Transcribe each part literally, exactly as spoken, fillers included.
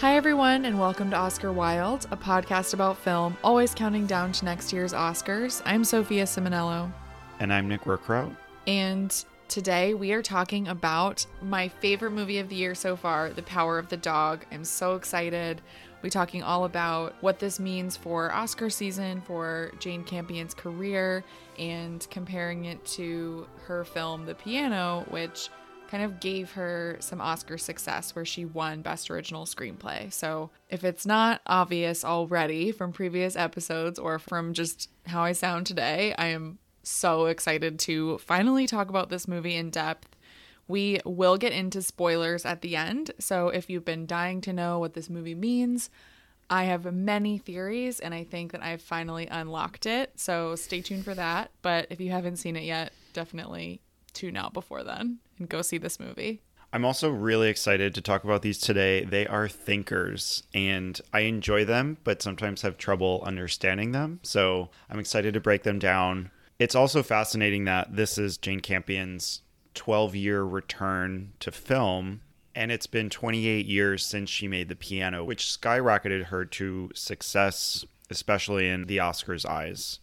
Hi everyone and welcome to Oscar Wilde, a podcast about film, always counting down to next year's Oscars. I'm Sophia Simonello. And I'm Nick Workrout. And today we are talking about my favorite movie of the year so far, The Power of the Dog. I'm so excited. We're talking all about what this means for Oscar season, for Jane Campion's career, and comparing it to her film, The Piano, which kind of gave her some Oscar success where she won Best Original Screenplay. So if it's not obvious already from previous episodes or from just how I sound today, I am so excited to finally talk about this movie in depth. We will get into spoilers at the end. So if you've been dying to know what this movie means, I have many theories and I think that I've finally unlocked it. So stay tuned for that. But if you haven't seen it yet, definitely tune out before then and go see this movie. I'm also really excited to talk about these today. They are thinkers and I enjoy them, but sometimes have trouble understanding them. So I'm excited to break them down. It's also fascinating that this is Jane Campion's twelve-year return to film, and it's been twenty-eight years since she made The Piano, which skyrocketed her to success, especially in the Oscars' eyes.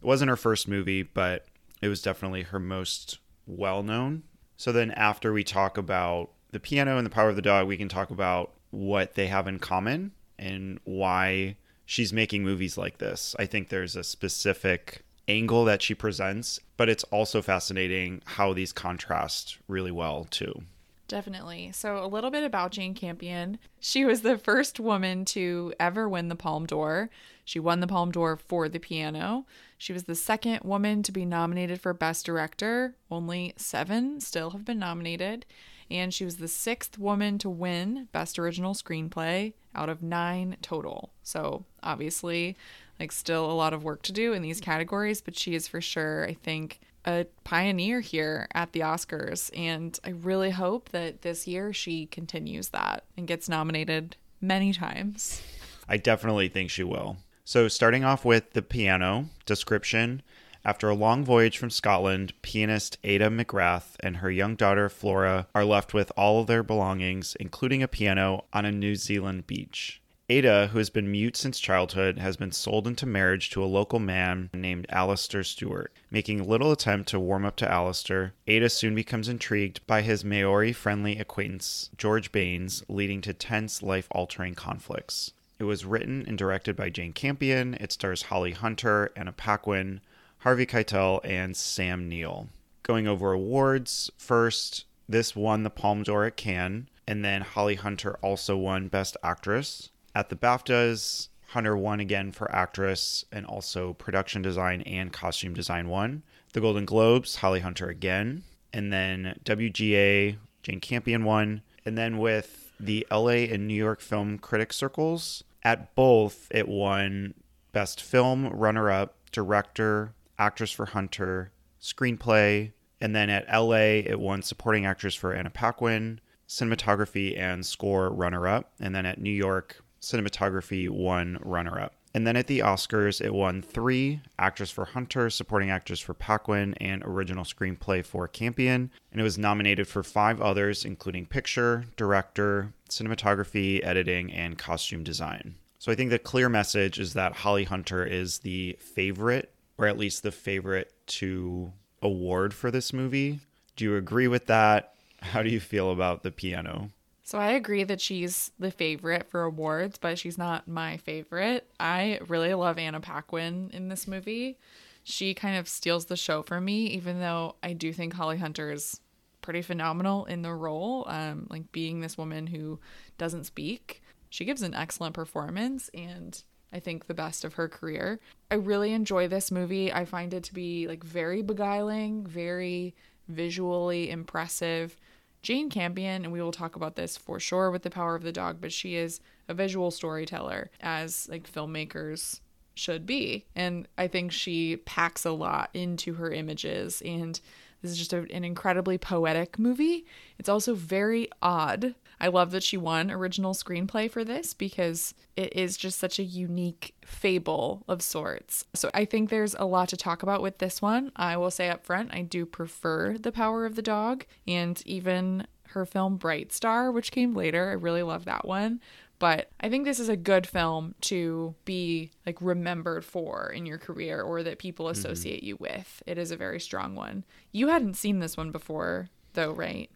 It wasn't her first movie, but it was definitely her most well-known. So then after we talk about The Piano and The Power of the Dog, we can talk about what they have in common and why she's making movies like this. I think there's a specific angle that she presents, but it's also fascinating how these contrast really well too. Definitely. So a little bit about Jane Campion. She was the first woman to ever win the Palme d'Or. She won the Palme d'Or for The Piano. She was the second woman to be nominated for Best Director. Only seven still have been nominated. And she was the sixth woman to win Best Original Screenplay out of nine total. So obviously, like, still a lot of work to do in these categories, but she is for sure, I think, a pioneer here at the Oscars. And I really hope that this year she continues that and gets nominated many times. I definitely think she will. So starting off with The Piano description, after a long voyage from Scotland, pianist Ada McGrath and her young daughter Flora are left with all of their belongings, including a piano, on a New Zealand beach. Ada, who has been mute since childhood, has been sold into marriage to a local man named Alistair Stewart. Making little attempt to warm up to Alistair, Ada soon becomes intrigued by his Maori-friendly acquaintance, George Baines, leading to tense, life-altering conflicts. It was written and directed by Jane Campion. It stars Holly Hunter, Anna Paquin, Harvey Keitel, and Sam Neill. Going over awards first, this won the Palme d'Or at Cannes, and then Holly Hunter also won Best Actress. At the BAFTAs, Hunter won again for actress, and also production design and costume design won. The Golden Globes, Holly Hunter again. And then W G A, Jane Campion won. And then with the L A and New York Film Critic Circles, at both, it won Best Film, Runner-Up, Director, Actress for Hunter, Screenplay. And then at L A, it won Supporting Actress for Anna Paquin, Cinematography and Score, Runner-Up. And then at New York, Cinematography won runner-up. And then at the Oscars, it won three, Actress for Hunter, Supporting Actress for Paquin, and Original Screenplay for Campion. And it was nominated for five others, including Picture, Director, Cinematography, Editing, and Costume Design. So I think the clear message is that Holly Hunter is the favorite, or at least the favorite to award for this movie. Do you agree with that? How do you feel about The Piano? So I agree that she's the favorite for awards, but she's not my favorite. I really love Anna Paquin in this movie. She kind of steals the show from me, even though I do think Holly Hunter is pretty phenomenal in the role. Um, like being this woman who doesn't speak, she gives an excellent performance and I think the best of her career. I really enjoy this movie. I find it to be like very beguiling, very visually impressive. Jane Campion, and we will talk about this for sure with The Power of the Dog, but she is a visual storyteller, as like filmmakers should be. And I think she packs a lot into her images. And this is just a, an incredibly poetic movie. It's also very odd. I love that she won original screenplay for this because it is just such a unique fable of sorts. So I think there's a lot to talk about with this one. I will say up front, I do prefer The Power of the Dog and even her film Bright Star, which came later. I really love that one. But I think this is a good film to be like remembered for in your career, or that people associate mm-hmm. you with. It is a very strong one. You hadn't seen this one before though, right?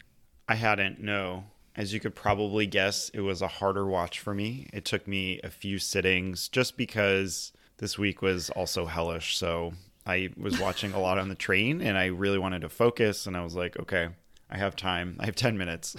I hadn't, no. As you could probably guess, it was a harder watch for me. It took me a few sittings just because this week was also hellish. So I was watching a lot on the train and I really wanted to focus. And I was like, okay, I have time. I have ten minutes.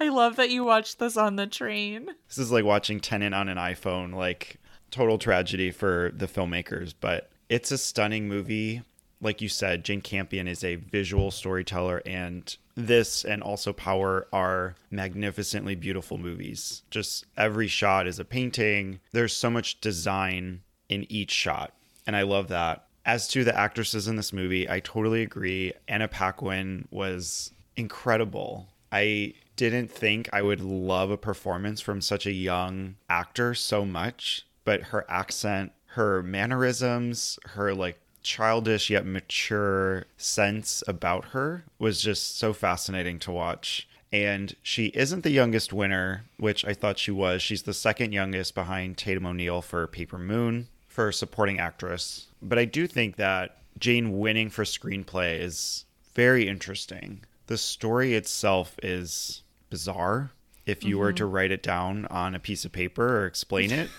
I love that you watched this on the train. This is like watching Tenet on an iPhone, like total tragedy for the filmmakers. But it's a stunning movie. Like you said, Jane Campion is a visual storyteller, and this and also Power are magnificently beautiful movies. Just every shot is a painting. There's so much design in each shot, and I love that. As to the actresses in this movie, I totally agree. Anna Paquin was incredible. I didn't think I would love a performance from such a young actor so much, but her accent, her mannerisms, her like childish yet mature sense about her was just so fascinating to watch. And she isn't the youngest winner, which I thought she was. She's the second youngest behind Tatum O'Neal for Paper Moon for supporting actress. But I do think that Jane winning for screenplay is very interesting. The story itself is bizarre. If you mm-hmm. were to write it down on a piece of paper or explain it,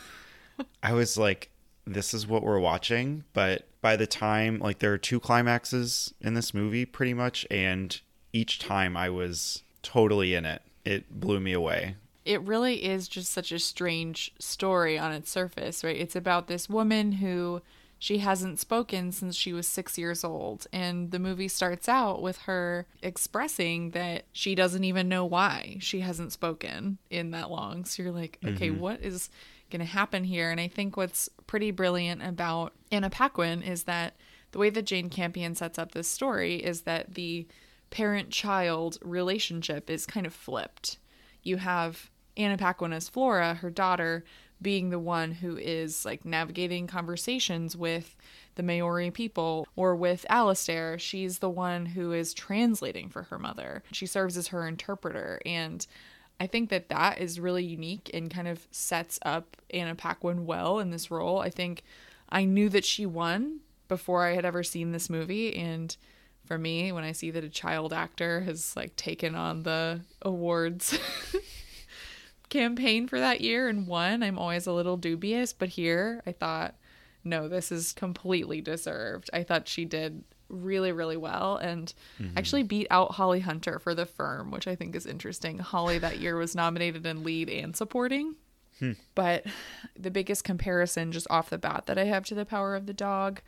I was like, this is what we're watching. But by the time, like, there are two climaxes in this movie pretty much, and each time I was totally in it. It blew me away. It really is just such a strange story on its surface, right? It's about this woman who she hasn't spoken since she was six years old, and the movie starts out with her expressing that she doesn't even know why she hasn't spoken in that long. So you're like, okay, mm-hmm. what is going to happen here? And I think what's pretty brilliant about Anna Paquin is that the way that Jane Campion sets up this story is that the parent-child relationship is kind of flipped. You have Anna Paquin as Flora, her daughter, being the one who is like navigating conversations with the Maori people, or with Alistair. She's the one who is translating for her mother. She serves as her interpreter, and I think that that is really unique and kind of sets up Anna Paquin well in this role. I think I knew that she won before I had ever seen this movie. And for me, when I see that a child actor has like taken on the awards campaign for that year and won, I'm always a little dubious. But here I thought, no, this is completely deserved. I thought she did really, really well, and mm-hmm. actually beat out Holly Hunter for The Firm, which I think is interesting. Holly that year was nominated in lead and supporting. Hmm. But the biggest comparison just off the bat that I have to The Power of the Dog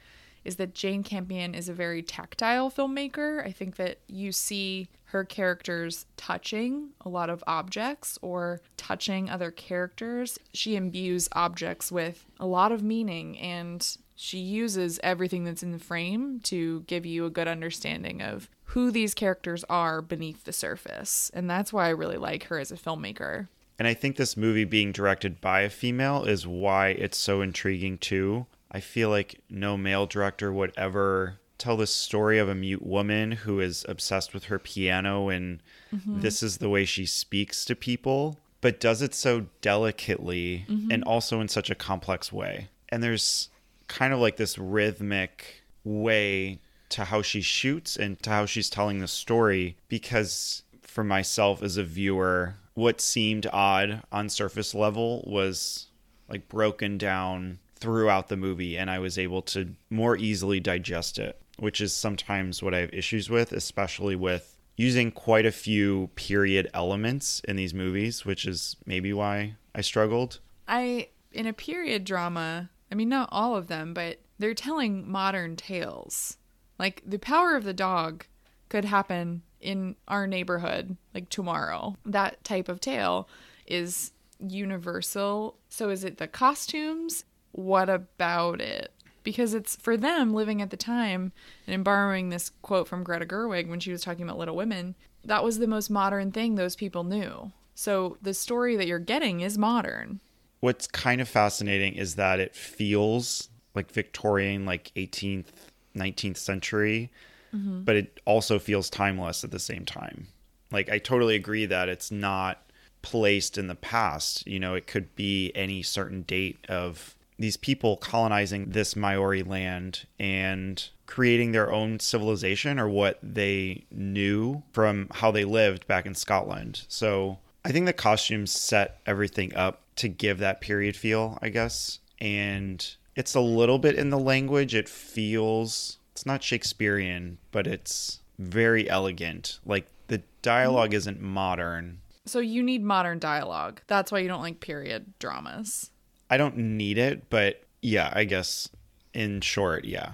is that Jane Campion is a very tactile filmmaker. I think that you see her characters touching a lot of objects or touching other characters. She imbues objects with a lot of meaning, and she uses everything that's in the frame to give you a good understanding of who these characters are beneath the surface. And that's why I really like her as a filmmaker. And I think this movie being directed by a female is why it's so intriguing too. I feel like no male director would ever tell the story of a mute woman who is obsessed with her piano, and mm-hmm. this is the way she speaks to people, but does it so delicately mm-hmm. and also in such a complex way. And there's kind of like this rhythmic way to how she shoots and to how she's telling the story, because for myself as a viewer, what seemed odd on surface level was like broken down throughout the movie, and I was able to more easily digest it, which is sometimes what I have issues with, especially with using quite a few period elements in these movies, which is maybe why I struggled. I, in a period drama, I mean, not all of them, but they're telling modern tales. Like, The Power of the Dog could happen in our neighborhood, like tomorrow. That type of tale is universal. So is it the costumes? What about it? Because it's, for them, living at the time, and in borrowing this quote from Greta Gerwig when she was talking about Little Women, that was the most modern thing those people knew. So the story that you're getting is modern. What's kind of fascinating is that it feels like Victorian, like eighteenth, nineteenth century, mm-hmm. but it also feels timeless at the same time. Like, I totally agree that it's not placed in the past. You know, it could be any certain date of these people colonizing this Maori land and creating their own civilization, or what they knew from how they lived back in Scotland. So I think the costumes set everything up to give that period feel, I guess. And it's a little bit in the language. It feels, it's not Shakespearean, but it's very elegant. Like, the dialogue isn't modern. So you need modern dialogue. That's why you don't like period dramas. I don't need it, but yeah, I guess in short, yeah.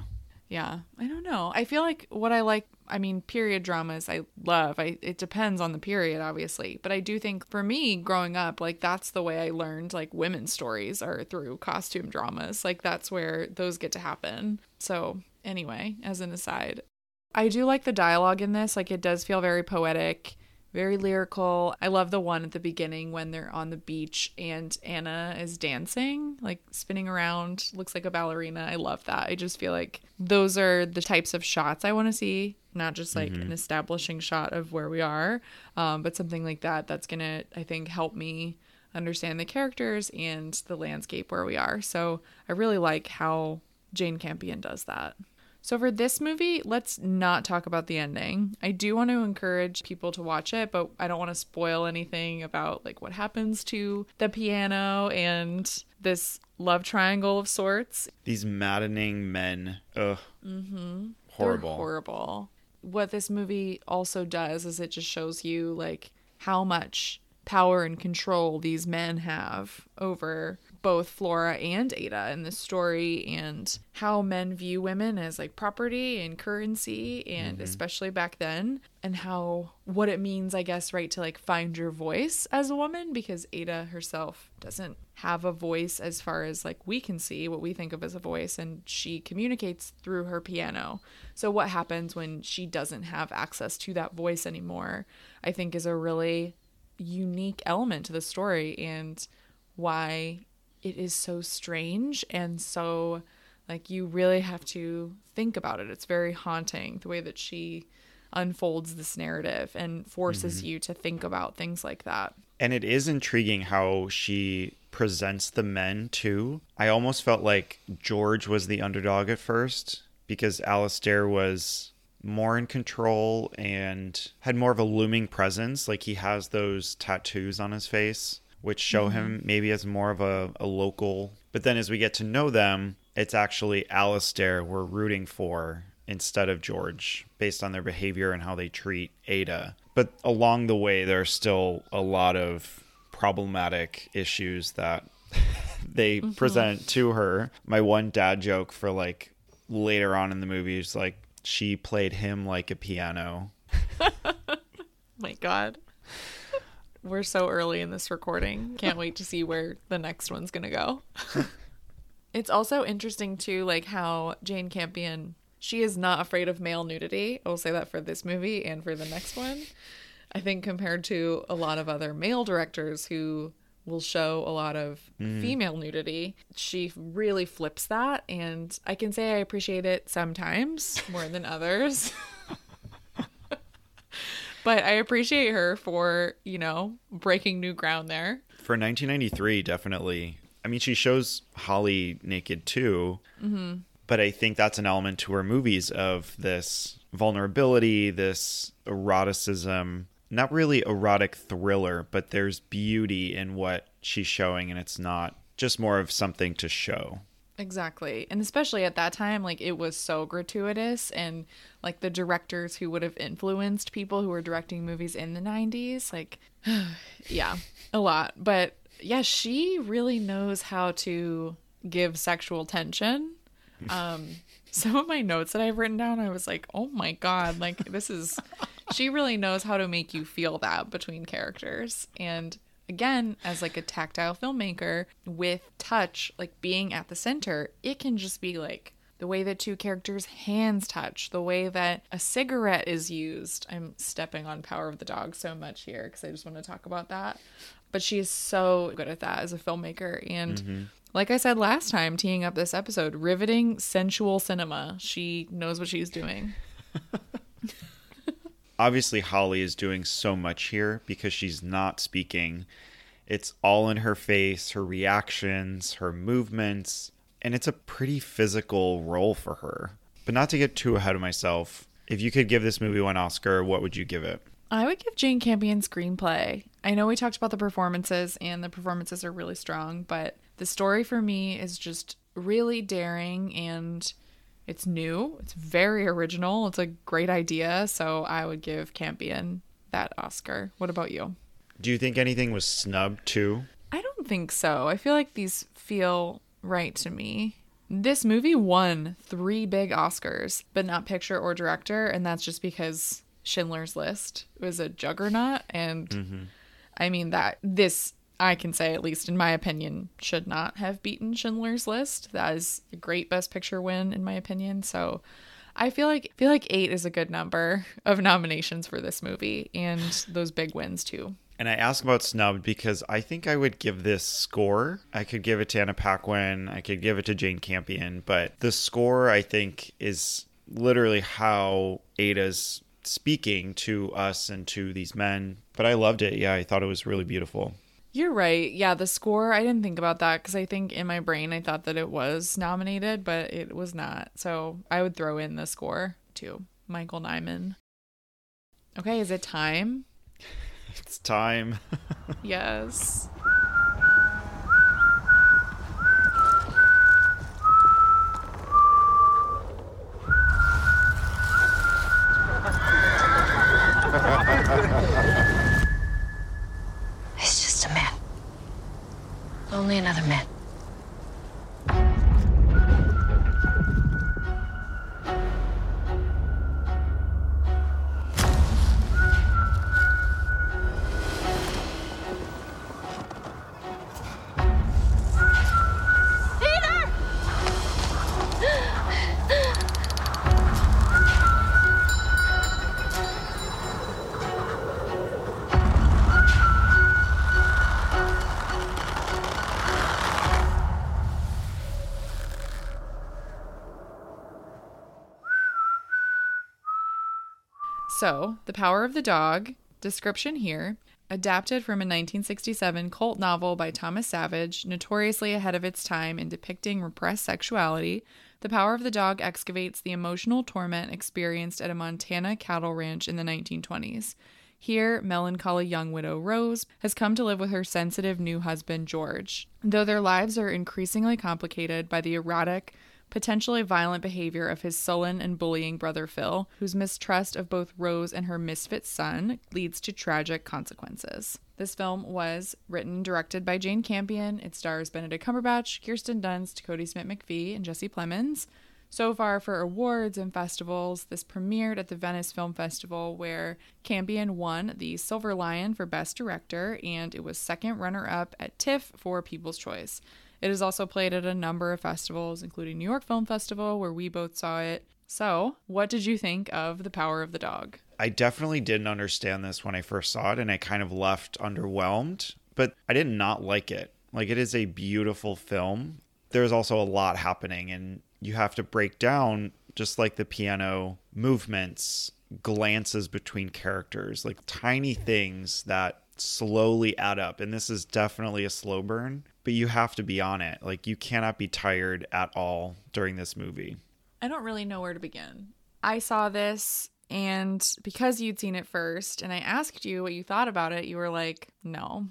Yeah, I don't know. I feel like what I like, I mean, period dramas I love. I It depends on the period, obviously. But I do think for me growing up, like, that's the way I learned, like, women's stories are through costume dramas. Like, that's where those get to happen. So anyway, as an aside, I do like the dialogue in this. Like, it does feel very poetic, very lyrical. I love the one at the beginning when they're on the beach and Anna is dancing, like spinning around, looks like a ballerina. I love that. I just feel like those are the types of shots I want to see, not just like mm-hmm. an establishing shot of where we are, um, but something like that that's going to, I think, help me understand the characters and the landscape where we are. So I really like how Jane Campion does that. So for this movie, let's not talk about the ending. I do want to encourage people to watch it, but I don't want to spoil anything about like what happens to the piano and this love triangle of sorts. These maddening men. Ugh. Mm-hmm. Horrible. They're horrible. What this movie also does is it just shows you like how much power and control these men have over both Flora and Ada in this story, and how men view women as like property and currency, and mm-hmm. especially back then, and how what it means, I guess, right, to like find your voice as a woman, because Ada herself doesn't have a voice as far as like we can see what we think of as a voice, and she communicates through her piano. So what happens when she doesn't have access to that voice anymore, I think, is a really unique element to the story, and why it is so strange, and so like you really have to think about it. It's very haunting the way that she unfolds this narrative and forces mm-hmm. you to think about things like that. And it is intriguing how she presents the men too. I almost felt like George was the underdog at first, because Alistair was more in control and had more of a looming presence. Like, he has those tattoos on his face, which show mm-hmm. him maybe as more of a, a local. But then as we get to know them, it's actually Alistair we're rooting for instead of George, based on their behavior and how they treat Ada. But along the way, there are still a lot of problematic issues that they mm-hmm. present to her. My one dad joke for like later on in the movie is like, she played him like a piano. My God. We're so early in this recording. Can't wait to see where the next one's going to go. It's also interesting, too, like how Jane Campion, she is not afraid of male nudity. I will say that for this movie and for the next one. I think compared to a lot of other male directors who will show a lot of mm. female nudity, she really flips that. And I can say I appreciate it sometimes more than others. But I appreciate her for, you know, breaking new ground there. For nineteen ninety-three, definitely. I mean, she shows Holly naked too. Mm-hmm. But I think that's an element to her movies of this vulnerability, this eroticism. Not really erotic thriller, but there's beauty in what she's showing, and it's not just more of something to show. Exactly. And especially at that time, like, it was so gratuitous, and like the directors who would have influenced people who were directing movies in the nineties, like, yeah, a lot. But yeah, she really knows how to give sexual tension. Um, some of my notes that I've written down, I was like, oh my God, like this is, she really knows how to make you feel that between characters. And again, as like a tactile filmmaker with touch, like being at the center, it can just be like the way that two characters' hands touch, the way that a cigarette is used. I'm stepping on Power of the Dog so much here because I just want to talk about that. But she is so good at that as a filmmaker. And mm-hmm. like I said last time, teeing up this episode, riveting sensual cinema. She knows what she's doing. obviously Holly is doing so much here because she's not speaking. It's all in her face, her reactions, her movements, and it's a pretty physical role for her. But not to get too ahead of myself, if you could give this movie one Oscar, what would you give it? I would give Jane Campion's screenplay. I know we talked about the performances, and the performances are really strong, but the story for me is just really daring, and it's new. It's very original. It's a great idea, so I would give Campion that Oscar. What about you? Do you think anything was snubbed, too? I don't think so. I feel like these feel right to me. This movie won three big Oscars, but not picture or director, and that's just because Schindler's List was a juggernaut, and mm-hmm. I mean that this, I can say at least in my opinion, should not have beaten Schindler's List. That is a great Best Picture win in my opinion. So I feel like feel like eight is a good number of nominations for this movie and those big wins too. And I ask about snubbed because I think I would give this score. I could give it to Anna Paquin. I could give it to Jane Campion, but the score I think is literally how Ada's speaking to us and to these men. But I loved it. Yeah, I thought it was really beautiful. You're right. Yeah, the score, I didn't think about that because I think in my brain I thought that it was nominated, but it was not. So I would throw in the score too. Michael Nyman. Okay, is it time? It's time. Yes. It's just a man. Only another man. So, The Power of the Dog, description here, adapted from a nineteen sixty-seven cult novel by Thomas Savage, notoriously ahead of its time in depicting repressed sexuality, The Power of the Dog excavates the emotional torment experienced at a Montana cattle ranch in the nineteen twenties. Here, melancholy young widow Rose has come to live with her sensitive new husband, George, though their lives are increasingly complicated by the erratic, potentially violent behavior of his sullen and bullying brother Phil, whose mistrust of both Rose and her misfit son leads to tragic consequences. This film was written and directed by Jane Campion. It stars Benedict Cumberbatch, Kirsten Dunst, Kodi Smit-McPhee, and Jesse Plemons. So far for awards and festivals, this premiered at the Venice Film Festival, where Campion won the Silver Lion for Best Director, and it was second runner-up at TIFF for People's Choice. It is also played at a number of festivals, including New York Film Festival, where we both saw it. So, what did you think of The Power of the Dog? I definitely didn't understand this when I first saw it, and I kind of left underwhelmed, but I did not like it. Like, it is a beautiful film. There's also a lot happening, and you have to break down, just like The Piano, movements, glances between characters, like tiny things that slowly add up. And this is definitely a slow burn, but you have to be on it. Like, you cannot be tired at all during this movie. I don't really know where to begin. I saw this, and because you'd seen it first and I asked you what you thought about it, you were like, no.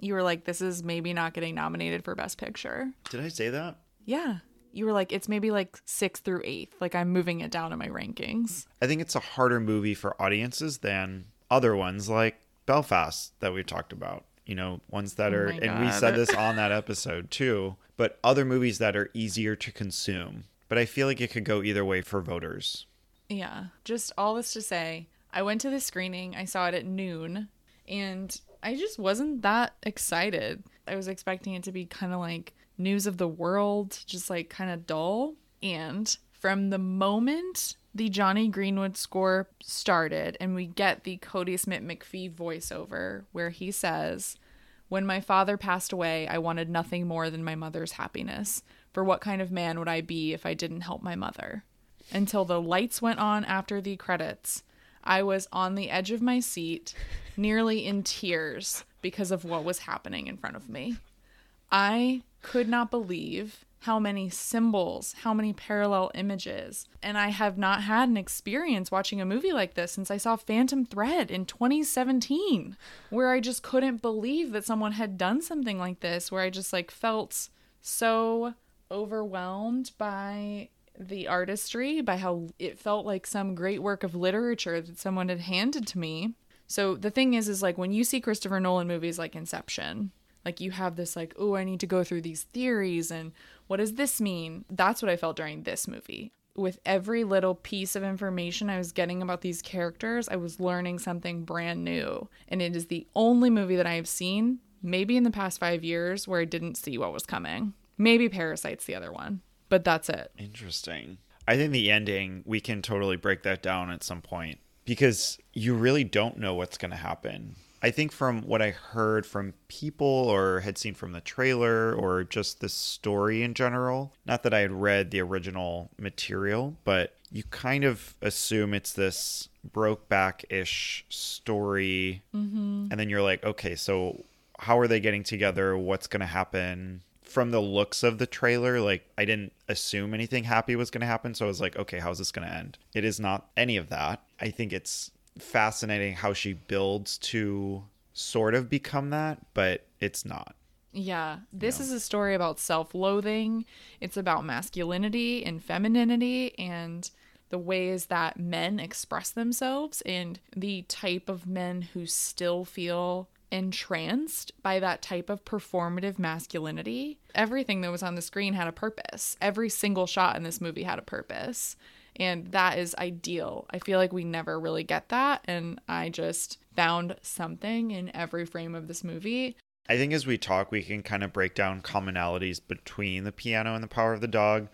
You were like, this is maybe not getting nominated for Best Picture. Did I say that? Yeah. You were like, it's maybe like sixth through eighth. Like, I'm moving it down in my rankings. I think it's a harder movie for audiences than other ones like Belfast that we've talked about, you know, ones that are, oh and we said this on that episode too, but other movies that are easier to consume. But I feel like it could go either way for voters. Yeah. Just all this to say, I went to the screening, I saw it at noon, and I just wasn't that excited. I was expecting it to be kind of like news of the world, just like kind of dull. And from the moment the Johnny Greenwood score started and we get the Kodi Smit-McPhee voiceover where he says, "When my father passed away, I wanted nothing more than my mother's happiness. For what kind of man would I be if I didn't help my mother?" Until the lights went on after the credits, I was on the edge of my seat, nearly in tears because of what was happening in front of me. I could not believe how many symbols, how many parallel images. And I have not had an experience watching a movie like this since I saw Phantom Thread in twenty seventeen, where I just couldn't believe that someone had done something like this, where I just like felt so overwhelmed by the artistry, by how it felt like some great work of literature that someone had handed to me. So the thing is, is like when you see Christopher Nolan movies like Inception, like you have this like, oh, I need to go through these theories and what does this mean? That's what I felt during this movie. With every little piece of information I was getting about these characters, I was learning something brand new. And it is the only movie that I have seen, maybe in the past five years, where I didn't see what was coming. Maybe Parasite's the other one, but that's it. Interesting. I think the ending, we can totally break that down at some point because you really don't know what's going to happen. I think from what I heard from people or had seen from the trailer or just the story in general, not that I had read the original material, but you kind of assume it's this Brokeback-ish story. Mm-hmm. And then you're like, okay, so how are they getting together? What's going to happen? From the looks of the trailer, like I didn't assume anything happy was going to happen. So I was like, okay, how's this going to end? It is not any of that. I think it's fascinating how she builds to sort of become that, but it's not. Yeah. This you know? is a story about self-loathing. It's about masculinity and femininity and the ways that men express themselves and the type of men who still feel entranced by that type of performative masculinity. Everything that was on the screen had a purpose. Every single shot in this movie had a purpose. And that is ideal. I feel like we never really get that. And I just found something in every frame of this movie. I think as we talk, we can kind of break down commonalities between The Piano and The Power of the Dog.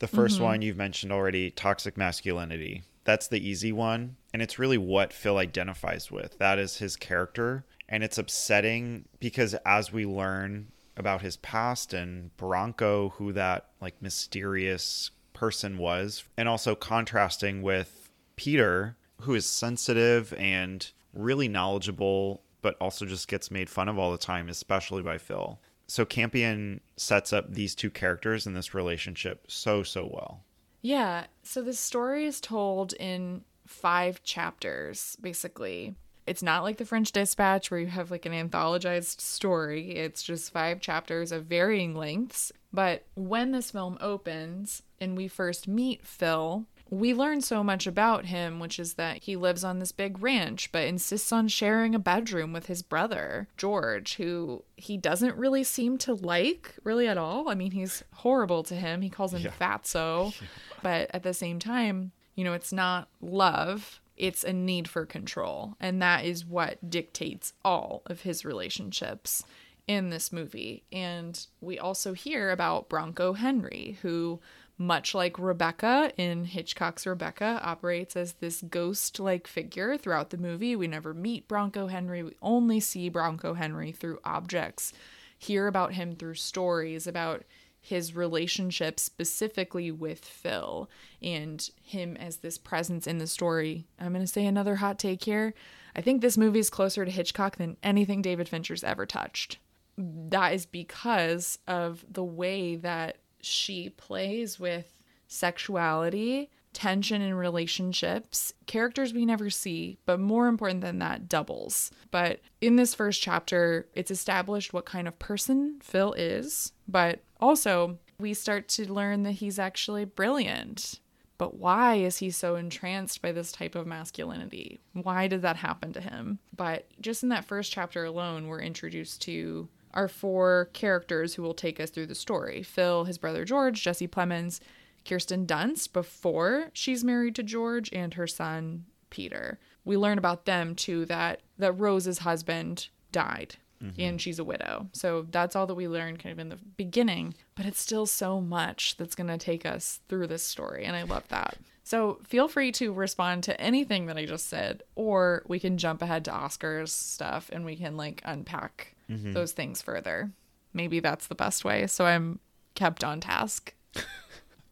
The first mm-hmm. one you've mentioned already, toxic masculinity. That's the easy one. And it's really what Phil identifies with. That is his character. And it's upsetting because as we learn about his past and Bronco, who that like mysterious person was, and also contrasting with Peter, who is sensitive and really knowledgeable, but also just gets made fun of all the time, especially by Phil. So Campion sets up these two characters in this relationship so, so well. Yeah. So the story is told in five chapters, basically. It's not like the French Dispatch where you have like an anthologized story. It's just five chapters of varying lengths. But when this film opens and we first meet Phil, we learn so much about him, which is that he lives on this big ranch, but insists on sharing a bedroom with his brother, George, who he doesn't really seem to like really at all. I mean, he's horrible to him. He calls him yeah. fatso. Yeah. But at the same time, you know, it's not love. It's a need for control, and that is what dictates all of his relationships in this movie. And we also hear about Bronco Henry, who, much like Rebecca in Hitchcock's Rebecca, operates as this ghost-like figure throughout the movie. We never meet Bronco Henry. We only see Bronco Henry through objects, hear about him through stories about his relationship specifically with Phil and him as this presence in the story. I'm going to say another hot take here. I think this movie is closer to Hitchcock than anything David Fincher's ever touched. That is because of the way that she plays with sexuality, tension in relationships, characters we never see, but more important than that, doubles. But in this first chapter, it's established what kind of person Phil is, but also we start to learn that he's actually brilliant. But why is he so entranced by this type of masculinity? Why did that happen to him? But just in that first chapter alone, we're introduced to our four characters who will take us through the story. Phil, his brother George, Jesse Plemons, Kirsten Dunst before she's married to George, and her son, Peter. We learn about them, too, that, that Rose's husband died, mm-hmm. and she's a widow. So that's all that we learned kind of in the beginning, but it's still so much that's going to take us through this story, and I love that. So feel free to respond to anything that I just said, or we can jump ahead to Oscar's stuff, and we can, like, unpack mm-hmm. those things further. Maybe that's the best way, so I'm kept on task.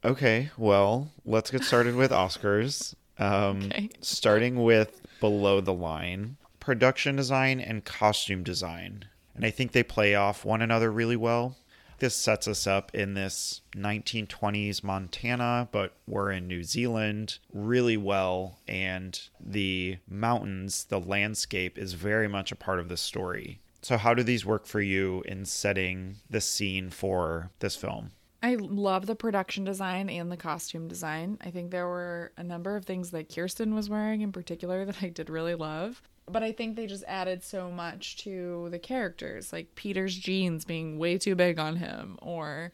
Okay, well, let's get started with Oscars. Um, okay. Starting with Below the Line, production design and costume design. And I think they play off one another really well. This sets us up in this nineteen twenties Montana, but we're in New Zealand really well. And the mountains, the landscape is very much a part of the story. So how do these work for you in setting the scene for this film? I love the production design and the costume design. I think there were a number of things that Kirsten was wearing in particular that I did really love. But I think they just added so much to the characters, like Peter's jeans being way too big on him, or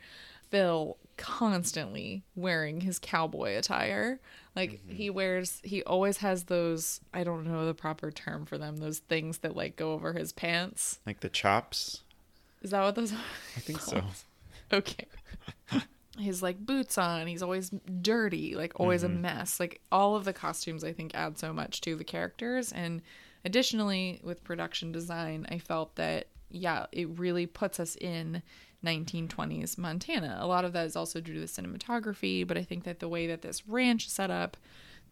Phil constantly wearing his cowboy attire. Like mm-hmm. he wears, he always has those, I don't know the proper term for them, those things that like go over his pants. Like the chops? Is that what those are? I think so. Okay. His like boots on, he's always dirty, like always mm-hmm. a mess. Like all of the costumes I think add so much to the characters. And additionally with production design, I felt that yeah, it really puts us in nineteen twenties Montana. A lot of that is also due to the cinematography, but I think that the way that this ranch is set up,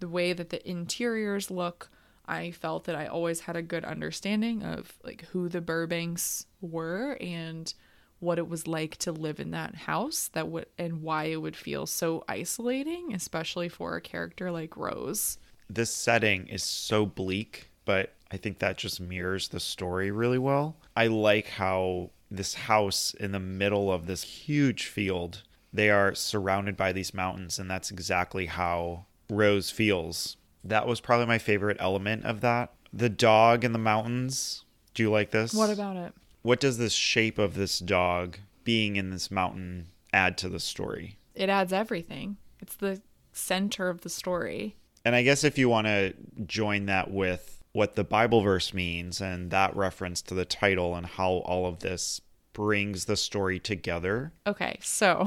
the way that the interiors look, I felt that I always had a good understanding of like who the Burbanks were and what it was like to live in that house, that would, and why it would feel so isolating, especially for a character like Rose. This setting is so bleak, but I think that just mirrors the story really well. I like how this house in the middle of this huge field, they are surrounded by these mountains, and that's exactly how Rose feels. That was probably my favorite element of that. The dog in the mountains. Do you like this? What about it? What does the shape of this dog being in this mountain add to the story? It adds everything. It's the center of the story. And I guess if you want to join that with what the Bible verse means and that reference to the title and how all of this brings the story together. Okay, so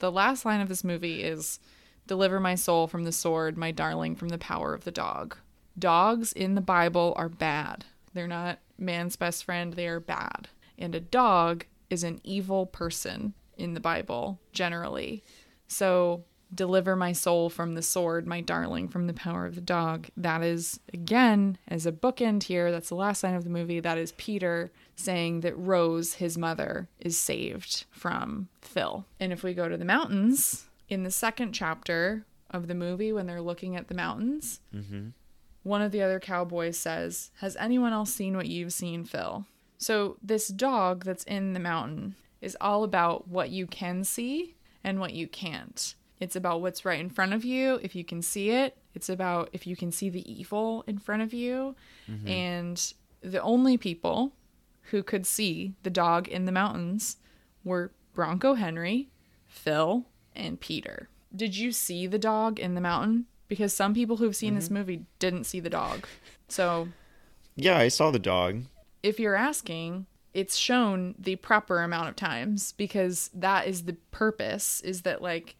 the last line of this movie is, "Deliver my soul from the sword, my darling from the power of the dog." Dogs in the Bible are bad. They're not man's best friend. They are bad. And a dog is an evil person in the Bible, generally. So deliver my soul from the sword, my darling from the power of the dog. That is, again, as a bookend here, that's the last line of the movie. That is Peter saying that Rose, his mother, is saved from Phil. And if we go to the mountains, in the second chapter of the movie, when they're looking at the mountains, mm-hmm. one of the other cowboys says, "Has anyone else seen what you've seen, Phil?" So this dog that's in the mountain is all about what you can see and what you can't. It's about what's right in front of you, if you can see it. It's about if you can see the evil in front of you. Mm-hmm. And the only people who could see the dog in the mountains were Bronco Henry, Phil, and Peter. Did you see the dog in the mountain? Because some people who've seen mm-hmm. this movie didn't see the dog. So, yeah, I saw the dog. If you're asking, it's shown the proper amount of times, because that is the purpose, is that, like,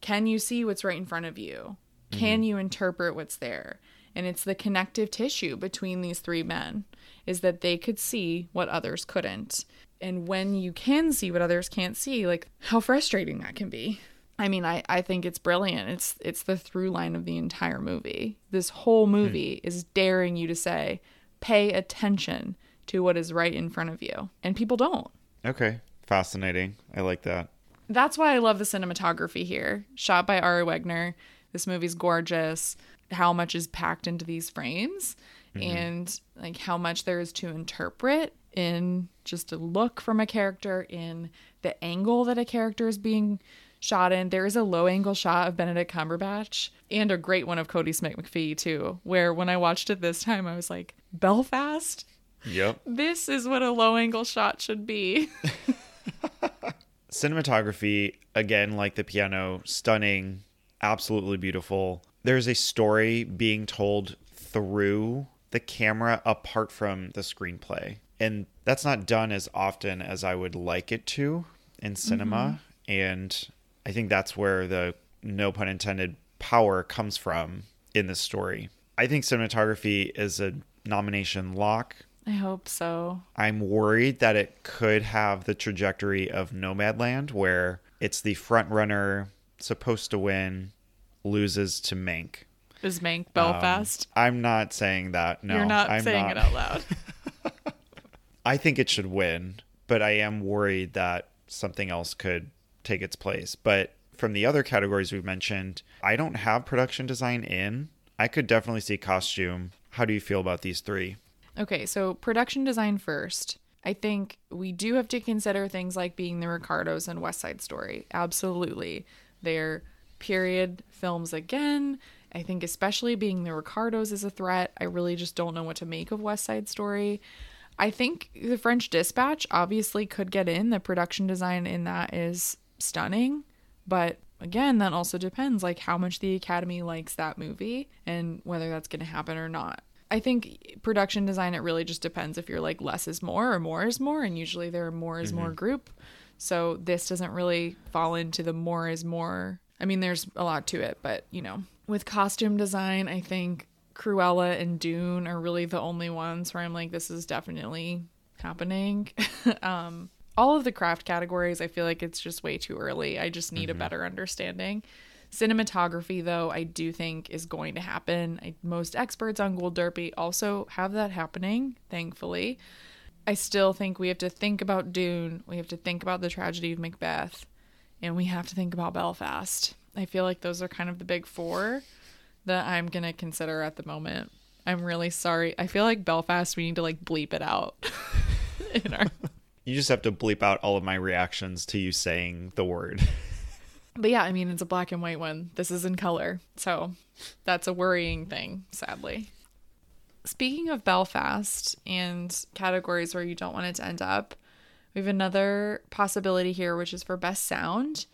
can you see what's right in front of you? Mm-hmm. Can you interpret what's there? And it's the connective tissue between these three men, is that they could see what others couldn't. And when you can see what others can't see, like, how frustrating that can be. I mean, I, I think it's brilliant. It's it's the through line of the entire movie. This whole movie mm. is daring you to say, pay attention to what is right in front of you. And people don't. Okay. Fascinating. I like that. That's why I love the cinematography here. Shot by Ari Wegner. This movie's gorgeous. How much is packed into these frames mm-hmm. and like how much there is to interpret in just a look from a character, in the angle that a character is being shot in. There is a low angle shot of Benedict Cumberbatch and a great one of Kodi Smit-McPhee too, where when I watched it this time, I was like, Belfast? Yep. This is what a low angle shot should be. Cinematography, again, like The Piano, stunning, absolutely beautiful. There's a story being told through the camera apart from the screenplay. And that's not done as often as I would like it to in cinema. Mm-hmm. And I think that's where the, no pun intended, power comes from in this story. I think cinematography is a nomination lock. I hope so. I'm worried that it could have the trajectory of Nomadland, where it's the front runner supposed to win, loses to Mank. Is Mank Belfast? Um, I'm not saying that. No, you're not I'm saying not. it out loud. I think it should win, but I am worried that something else could take its place. But from the other categories we've mentioned, I don't have production design in. I could definitely see costume. How do you feel about these three? Okay, so production design first. I think we do have to consider things like Being the Ricardos and West Side Story. Absolutely. They're period films again. I think especially Being the Ricardos is a threat. I really just don't know what to make of West Side Story. I think The French Dispatch obviously could get in. The production design in that is stunning. But again, that also depends like how much the Academy likes that movie and whether that's going to happen or not. I think production design, it really just depends if you're like less is more or more is more. And usually there are more is mm-hmm. more group. So this doesn't really fall into the more is more. I mean, there's a lot to it, but you know, with costume design, I think Cruella and Dune are really the only ones where I'm like, this is definitely happening. um, all of the craft categories, I feel like it's just way too early. I just need mm-hmm. a better understanding. Cinematography, though, I do think is going to happen. I, most experts on Gould Derpy also have that happening, thankfully. I still think we have to think about Dune. We have to think about The Tragedy of Macbeth. And we have to think about Belfast. I feel like those are kind of the big four that I'm going to consider at the moment. I'm really sorry. I feel like Belfast, we need to like bleep it out. in our... You just have to bleep out all of my reactions to you saying the word. But yeah, I mean, it's a black and white one. This is in color. So that's a worrying thing, sadly. Speaking of Belfast and categories where you don't want it to end up, we have another possibility here, which is for best sound.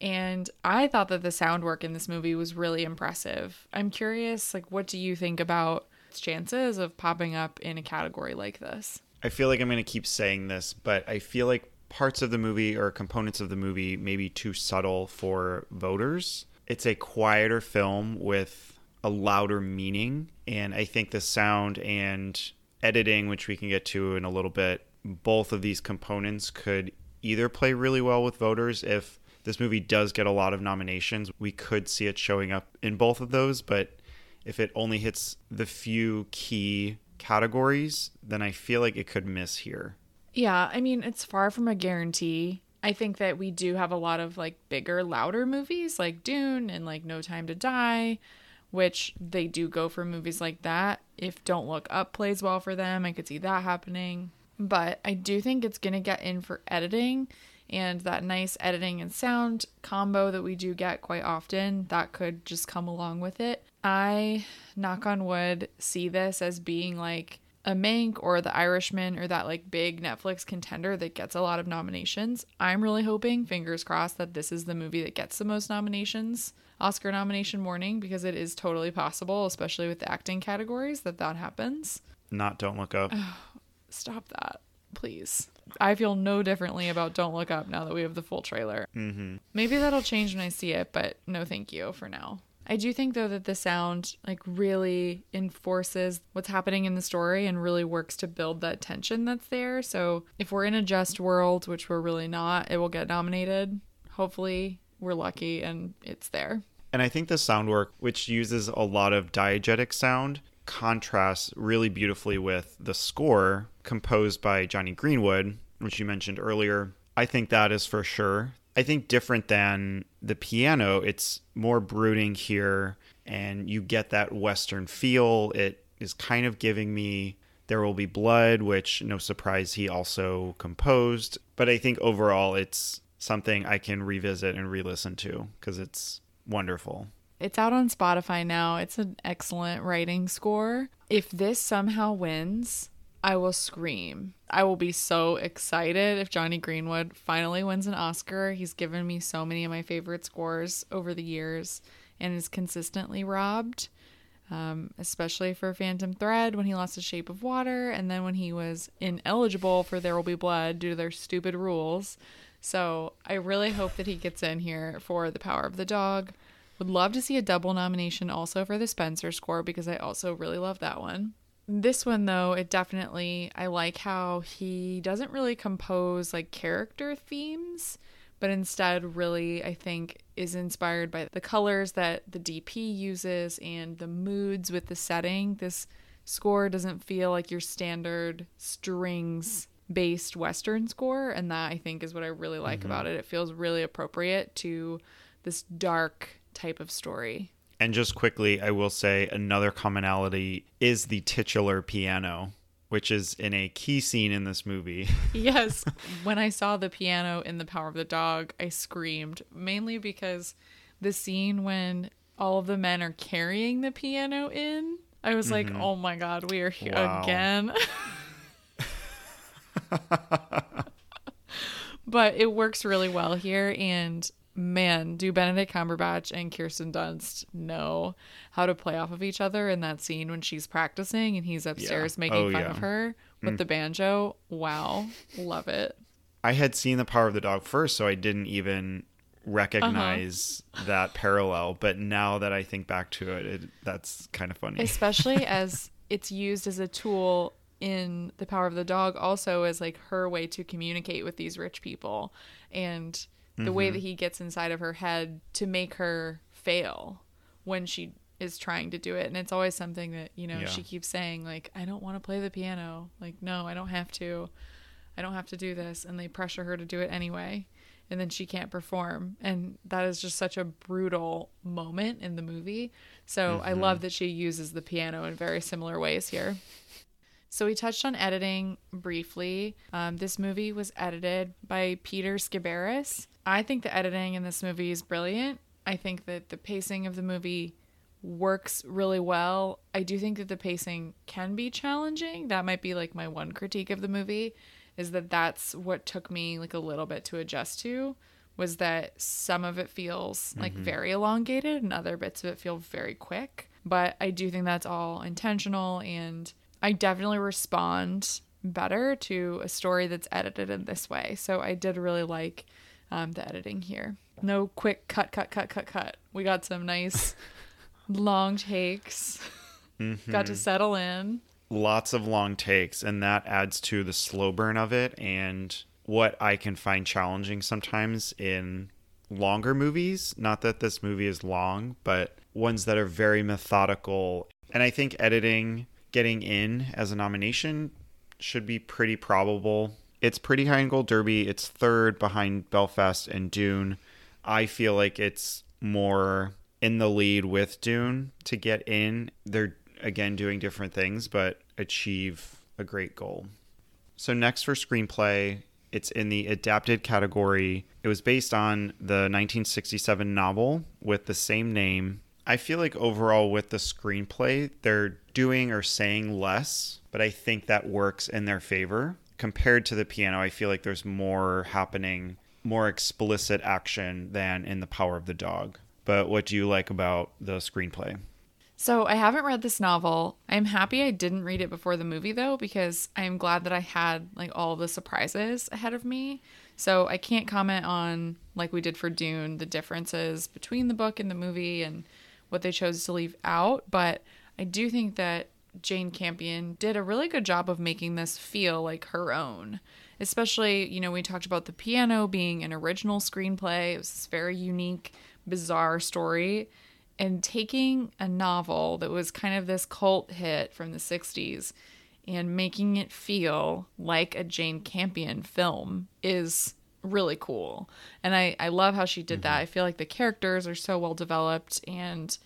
And I thought that the sound work in this movie was really impressive. I'm curious, like, what do you think about its chances of popping up in a category like this? I feel like I'm going to keep saying this, but I feel like parts of the movie or components of the movie may be too subtle for voters. It's a quieter film with a louder meaning. And I think the sound and editing, which we can get to in a little bit, both of these components could either play really well with voters. If this movie does get a lot of nominations, we could see it showing up in both of those. But if it only hits the few key categories, then I feel like it could miss here. Yeah, I mean, it's far from a guarantee. I think that we do have a lot of like bigger, louder movies like Dune and like No Time to Die, which they do go for movies like that. If Don't Look Up plays well for them, I could see that happening. But I do think it's going to get in for editing, and that nice editing and sound combo that we do get quite often, that could just come along with it. I, knock on wood, see this as being like a Mank or The Irishman or that like big Netflix contender that gets a lot of nominations. I'm really hoping, fingers crossed, that this is the movie that gets the most nominations, Oscar nomination warning, because it is totally possible, especially with the acting categories, that that happens. Not Don't Look Up. Stop that, please. I feel no differently about Don't Look Up now that we have the full trailer. Mm-hmm. Maybe that'll change when I see it, but no thank you for now. I do think, though, that the sound like really enforces what's happening in the story and really works to build that tension that's there. So if we're in a just world, which we're really not, it will get nominated. Hopefully we're lucky and it's there. And I think the sound work, which uses a lot of diegetic sound, contrasts really beautifully with the score composed by Johnny Greenwood, which you mentioned earlier. I think that is for sure. I think different than The Piano, it's more brooding here, and you get that Western feel. It is kind of giving me There Will Be Blood, which, no surprise, he also composed. But I think overall it's something I can revisit and re-listen to because it's wonderful. It's out on Spotify now. It's an excellent writing score. If this somehow wins, I will scream. I will be so excited if Johnny Greenwood finally wins an Oscar. He's given me so many of my favorite scores over the years and is consistently robbed, um, especially for Phantom Thread when he lost The Shape of Water, and then when he was ineligible for There Will Be Blood due to their stupid rules. So I really hope that he gets in here for The Power of the Dog. Would love to see a double nomination also for the Spencer score because I also really love that one. This one, though, it definitely, I like how he doesn't really compose like character themes, but instead really, I think, is inspired by the colors that the D P uses and the moods with the setting. This score doesn't feel like your standard strings-based Western score, and that, I think, is what I really like mm-hmm. about it. It feels really appropriate to this dark type of story. And just quickly, I will say another commonality is the titular piano, which is in a key scene in this movie. Yes. When I saw the piano in The Power of the Dog, I screamed, mainly because the scene when all of the men are carrying the piano in, I was mm-hmm. like, oh my God, we are here wow. again. But it works really well here. And man, do Benedict Cumberbatch and Kirsten Dunst know how to play off of each other in that scene when she's practicing and he's upstairs yeah. making oh, fun yeah. of her with mm. the banjo. Wow. Love it. I had seen The Power of the Dog first, so I didn't even recognize uh-huh. that parallel. But now that I think back to it, it that's kind of funny. Especially as it's used as a tool in The Power of the Dog also as like her way to communicate with these rich people. And the mm-hmm. way that he gets inside of her head to make her fail when she is trying to do it. And it's always something that, you know, yeah. she keeps saying, like, I don't want to play the piano. Like, no, I don't have to. I don't have to do this. And they pressure her to do it anyway. And then she can't perform. And that is just such a brutal moment in the movie. So mm-hmm. I love that she uses the piano in very similar ways here. So we touched on editing briefly. Um, this movie was edited by Peter Skibaris. I think the editing in this movie is brilliant. I think that the pacing of the movie works really well. I do think that the pacing can be challenging. That might be like my one critique of the movie, is that that's what took me like a little bit to adjust to, was that some of it feels like mm-hmm. very elongated and other bits of it feel very quick. But I do think that's all intentional, and I definitely respond better to a story that's edited in this way. So I did really like um, the editing here. No quick cut, cut, cut, cut, cut. We got some nice long takes. Mm-hmm. Got to settle in. Lots of long takes, and that adds to the slow burn of it. And what I can find challenging sometimes in longer movies, not that this movie is long, but ones that are very methodical. And I think editing getting in as a nomination should be pretty probable. It's pretty high in Gold Derby. It's third behind Belfast and Dune. I feel like it's more in the lead with Dune to get in. They're, again, doing different things, but achieve a great goal. So next for screenplay, it's in the adapted category. It was based on the nineteen sixty-seven novel with the same name. I feel like overall with the screenplay, they're doing or saying less, but I think that works in their favor. Compared to The Piano, I feel like there's more happening, more explicit action than in The Power of the Dog. But what do you like about the screenplay? So I haven't read this novel. I'm happy I didn't read it before the movie, though, because I'm glad that I had like all the surprises ahead of me. So I can't comment on, like we did for Dune, the differences between the book and the movie and what they chose to leave out. But I do think that Jane Campion did a really good job of making this feel like her own. Especially, you know, we talked about The Piano being an original screenplay. It was this very unique, bizarre story. And taking a novel that was kind of this cult hit from the sixties and making it feel like a Jane Campion film is really cool. And I, I love how she did mm-hmm. that. I feel like the characters are so well developed, and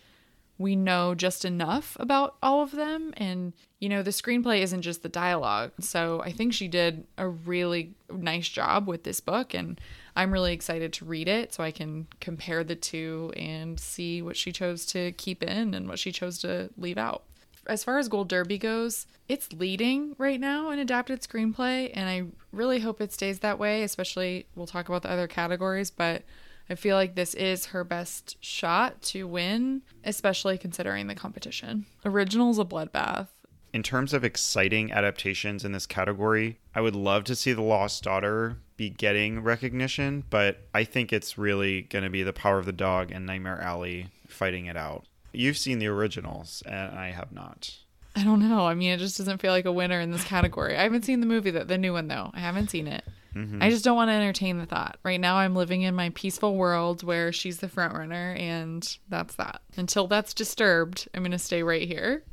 we know just enough about all of them. And, you know, the screenplay isn't just the dialogue. So I think she did a really nice job with this book, and I'm really excited to read it so I can compare the two and see what she chose to keep in and what she chose to leave out. As far as Gold Derby goes, it's leading right now in adapted screenplay, and I really hope it stays that way, especially we'll talk about the other categories, but I feel like this is her best shot to win, especially considering the competition. Original's a bloodbath. In terms of exciting adaptations in this category, I would love to see The Lost Daughter be getting recognition, but I think it's really going to be The Power of the Dog and Nightmare Alley fighting it out. You've seen the originals, and I have not. I don't know. I mean, it just doesn't feel like a winner in this category. I haven't seen the movie, the, the new one, though. I haven't seen it. Mm-hmm. I just don't want to entertain the thought. Right now I'm living in my peaceful world where she's the front runner, and that's that. Until that's disturbed, I'm going to stay right here.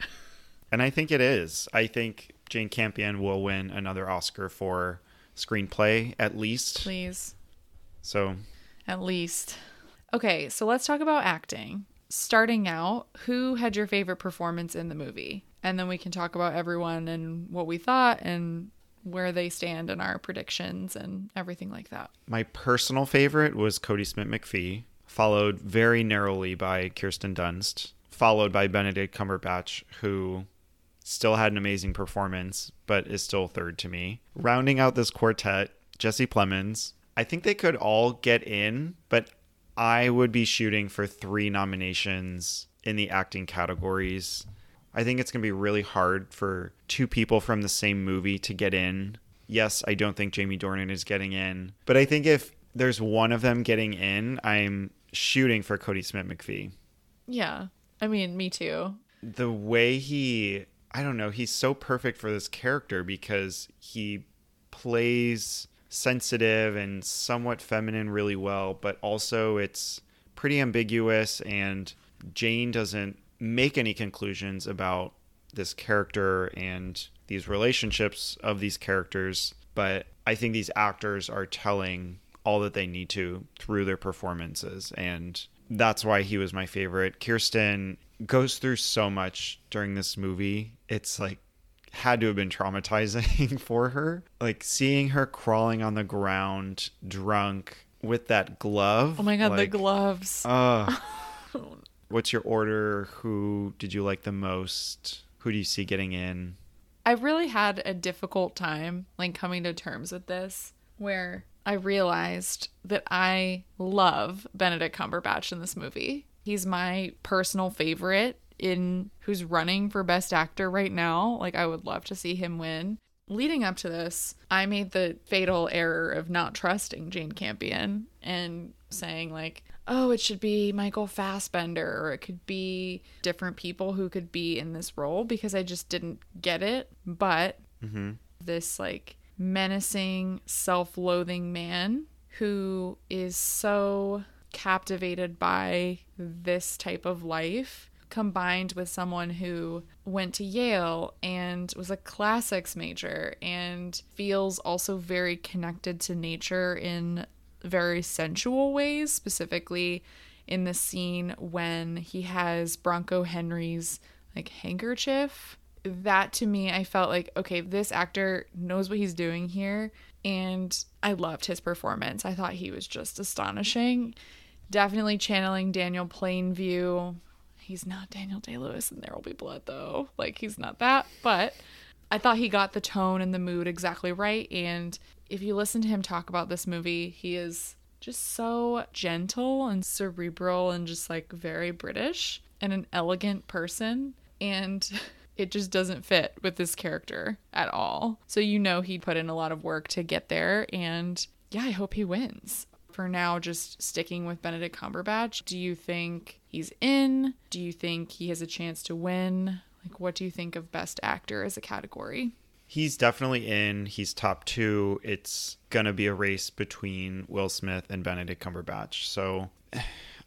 And I think it is. I think Jane Campion will win another Oscar for screenplay, at least. Please. So. At least. Okay, so let's talk about acting. Starting out, who had your favorite performance in the movie? And then we can talk about everyone and what we thought and where they stand in our predictions and everything like that. My personal favorite was Kodi Smit-McPhee, followed very narrowly by Kirsten Dunst, followed by Benedict Cumberbatch, who still had an amazing performance, but is still third to me. Rounding out this quartet, Jesse Plemons. I think they could all get in, but I would be shooting for three nominations in the acting categories. I think it's going to be really hard for two people from the same movie to get in. Yes, I don't think Jamie Dornan is getting in, but I think if there's one of them getting in, I'm shooting for Kodi Smit-McPhee. Yeah, I mean, me too. The way he, I don't know, he's so perfect for this character because he plays sensitive and somewhat feminine really well, but also it's pretty ambiguous, and Jane doesn't make any conclusions about this character and these relationships of these characters, but I think these actors are telling all that they need to through their performances, and that's why he was my favorite. Kirsten goes through so much during this movie. It's like had to have been traumatizing for her, like seeing her crawling on the ground drunk with that glove. Oh my god, like, the gloves. uh What's your order? Who did you like the most? Who do you see getting in? I really had a difficult time like coming to terms with this, where I realized that I love Benedict Cumberbatch in this movie. He's my personal favorite in who's running for Best Actor right now. Like, I would love to see him win. Leading up to this, I made the fatal error of not trusting Jane Campion and saying like, oh, it should be Michael Fassbender, or it could be different people who could be in this role, because I just didn't get it. But mm-hmm. this like menacing, self-loathing man who is so captivated by this type of life, combined with someone who went to Yale and was a classics major and feels also very connected to nature in very sensual ways, specifically in the scene when he has Bronco Henry's like handkerchief. That to me, I felt like, okay, this actor knows what he's doing here, and I loved his performance. I thought he was just astonishing. Definitely channeling Daniel Plainview. He's not Daniel Day-Lewis and There Will Be Blood though, like he's not that, but I thought he got the tone and the mood exactly right. And if you listen to him talk about this movie, he is just so gentle and cerebral and just like very British and an elegant person. And it just doesn't fit with this character at all. So, you know, he put in a lot of work to get there. And yeah, I hope he wins. For now, just sticking with Benedict Cumberbatch, do you think he's in? Do you think he has a chance to win? Like, what do you think of Best Actor as a category? He's definitely in. He's top two. It's going to be a race between Will Smith and Benedict Cumberbatch. So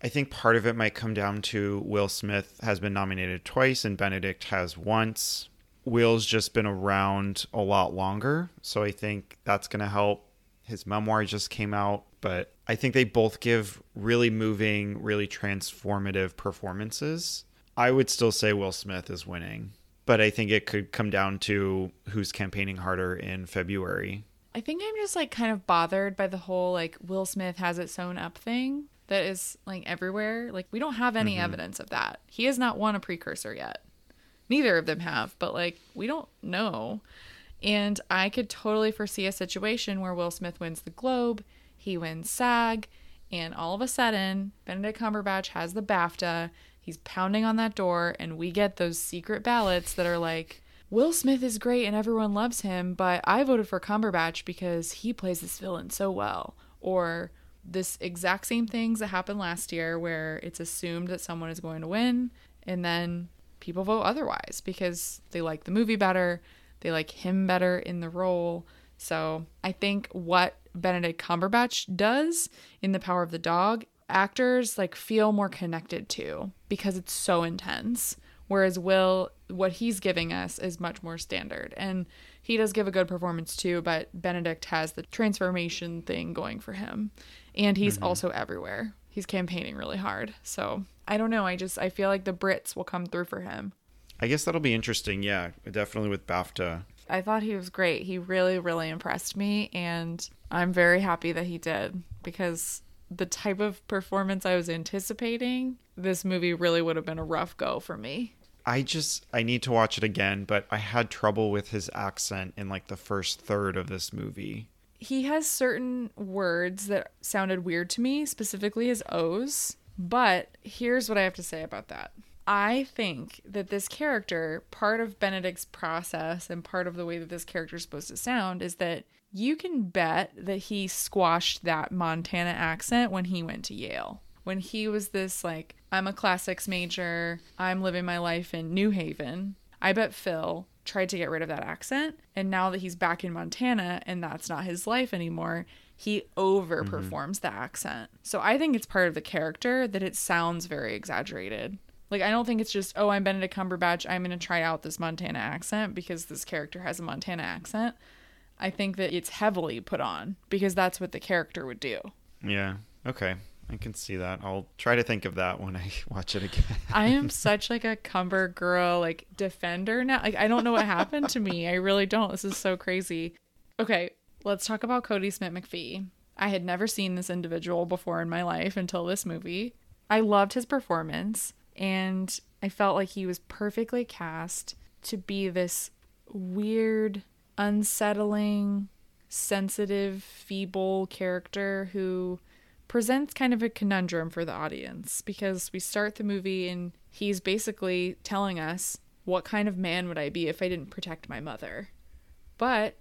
I think part of it might come down to Will Smith has been nominated twice and Benedict has once. Will's just been around a lot longer, so I think that's going to help. His memoir just came out, but I think they both give really moving, really transformative performances. I would still say Will Smith is winning, but I think it could come down to who's campaigning harder in February. I think I'm just like kind of bothered by the whole like Will Smith has it sewn up thing that is like everywhere. Like, we don't have any mm-hmm. evidence of that. He has not won a precursor yet. Neither of them have, but like we don't know. And I could totally foresee a situation where Will Smith wins the Globe, he wins SAG, and all of a sudden Benedict Cumberbatch has the BAFTA. He's pounding on that door, and we get those secret ballots that are like, Will Smith is great and everyone loves him, but I voted for Cumberbatch because he plays this villain so well. Or this exact same things that happened last year where it's assumed that someone is going to win, and then people vote otherwise because they like the movie better, they like him better in the role, So I think what Benedict Cumberbatch does in The Power of the Dog, actors like feel more connected to because it's so intense. Whereas Will, what he's giving us is much more standard. And he does give a good performance too, but Benedict has the transformation thing going for him. And he's mm-hmm. also everywhere. He's campaigning really hard. So I don't know. I just, I feel like the Brits will come through for him. I guess that'll be interesting. Yeah, definitely with BAFTA. I thought he was great. He really, really impressed me. And I'm very happy that he did, because the type of performance I was anticipating, this movie really would have been a rough go for me. I just, I need to watch it again, but I had trouble with his accent in like the first third of this movie. He has certain words that sounded weird to me, specifically his O's. But here's what I have to say about that. I think that this character, part of Benedict's process and part of the way that this character is supposed to sound is that you can bet that he squashed that Montana accent when he went to Yale. When he was this like, I'm a classics major, I'm living my life in New Haven. I bet Phil tried to get rid of that accent. And now that he's back in Montana and that's not his life anymore, he overperforms mm-hmm. the accent. So I think it's part of the character that it sounds very exaggerated. Like, I don't think it's just, oh, I'm Benedict Cumberbatch, I'm going to try out this Montana accent because this character has a Montana accent. I think that it's heavily put on because that's what the character would do. Yeah. Okay. I can see that. I'll try to think of that when I watch it again. I am such like a Cumber girl, like defender now. Like, I don't know what happened to me. I really don't. This is so crazy. Okay. Let's talk about Kodi Smit-McPhee. I had never seen this individual before in my life until this movie. I loved his performance. And I felt like he was perfectly cast to be this weird, unsettling, sensitive, feeble character who presents kind of a conundrum for the audience, because we start the movie and he's basically telling us, what kind of man would I be if I didn't protect my mother? But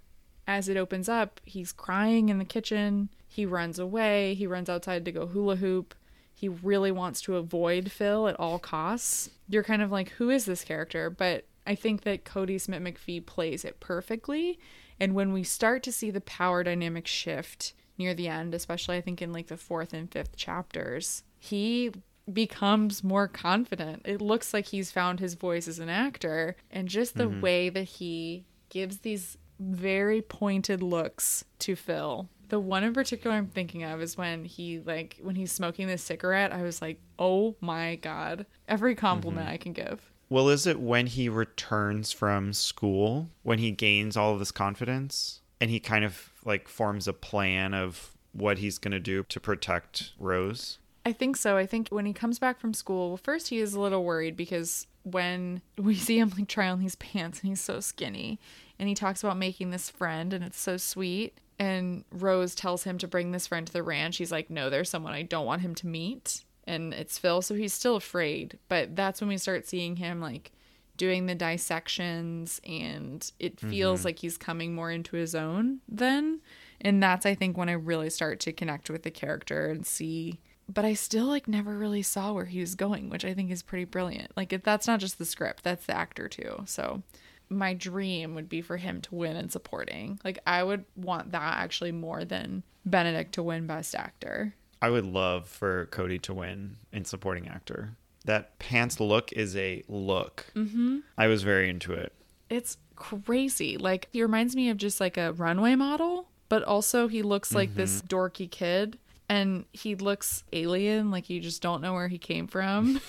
as it opens up, he's crying in the kitchen. He runs away. He runs outside to go hula hoop. He really wants to avoid Phil at all costs. You're kind of like, who is this character? But I think that Kodi Smit-McPhee plays it perfectly. And when we start to see the power dynamic shift near the end, especially I think in like the fourth and fifth chapters, he becomes more confident. It looks like he's found his voice as an actor. And just the mm-hmm. way that he gives these very pointed looks to Phil. The one in particular I'm thinking of is when he like when he's smoking this cigarette, I was like, oh my God, every compliment mm-hmm. I can give. Well, is it when he returns from school, when he gains all of this confidence and he kind of like forms a plan of what he's going to do to protect Rose? I think so. I think when he comes back from school, well, first he is a little worried because when we see him like try on these pants and he's so skinny and he talks about making this friend and it's so sweet. And Rose tells him to bring this friend to the ranch. He's like, no, there's someone I don't want him to meet. And it's Phil. So he's still afraid. But that's when we start seeing him like doing the dissections. And it feels mm-hmm. like he's coming more into his own then. And that's, I think, when I really start to connect with the character and see. But I still like never really saw where he was going, which I think is pretty brilliant. Like if that's not just the script. That's the actor, too. So my dream would be for him to win in supporting. Like, I would want that actually more than Benedict to win Best Actor. I would love for Kodi to win in supporting actor. That pants look is a look. Mm-hmm. I was very into it. It's crazy. Like, he reminds me of just like a runway model, but also he looks like mm-hmm. this dorky kid and he looks alien. Like, you just don't know where he came from.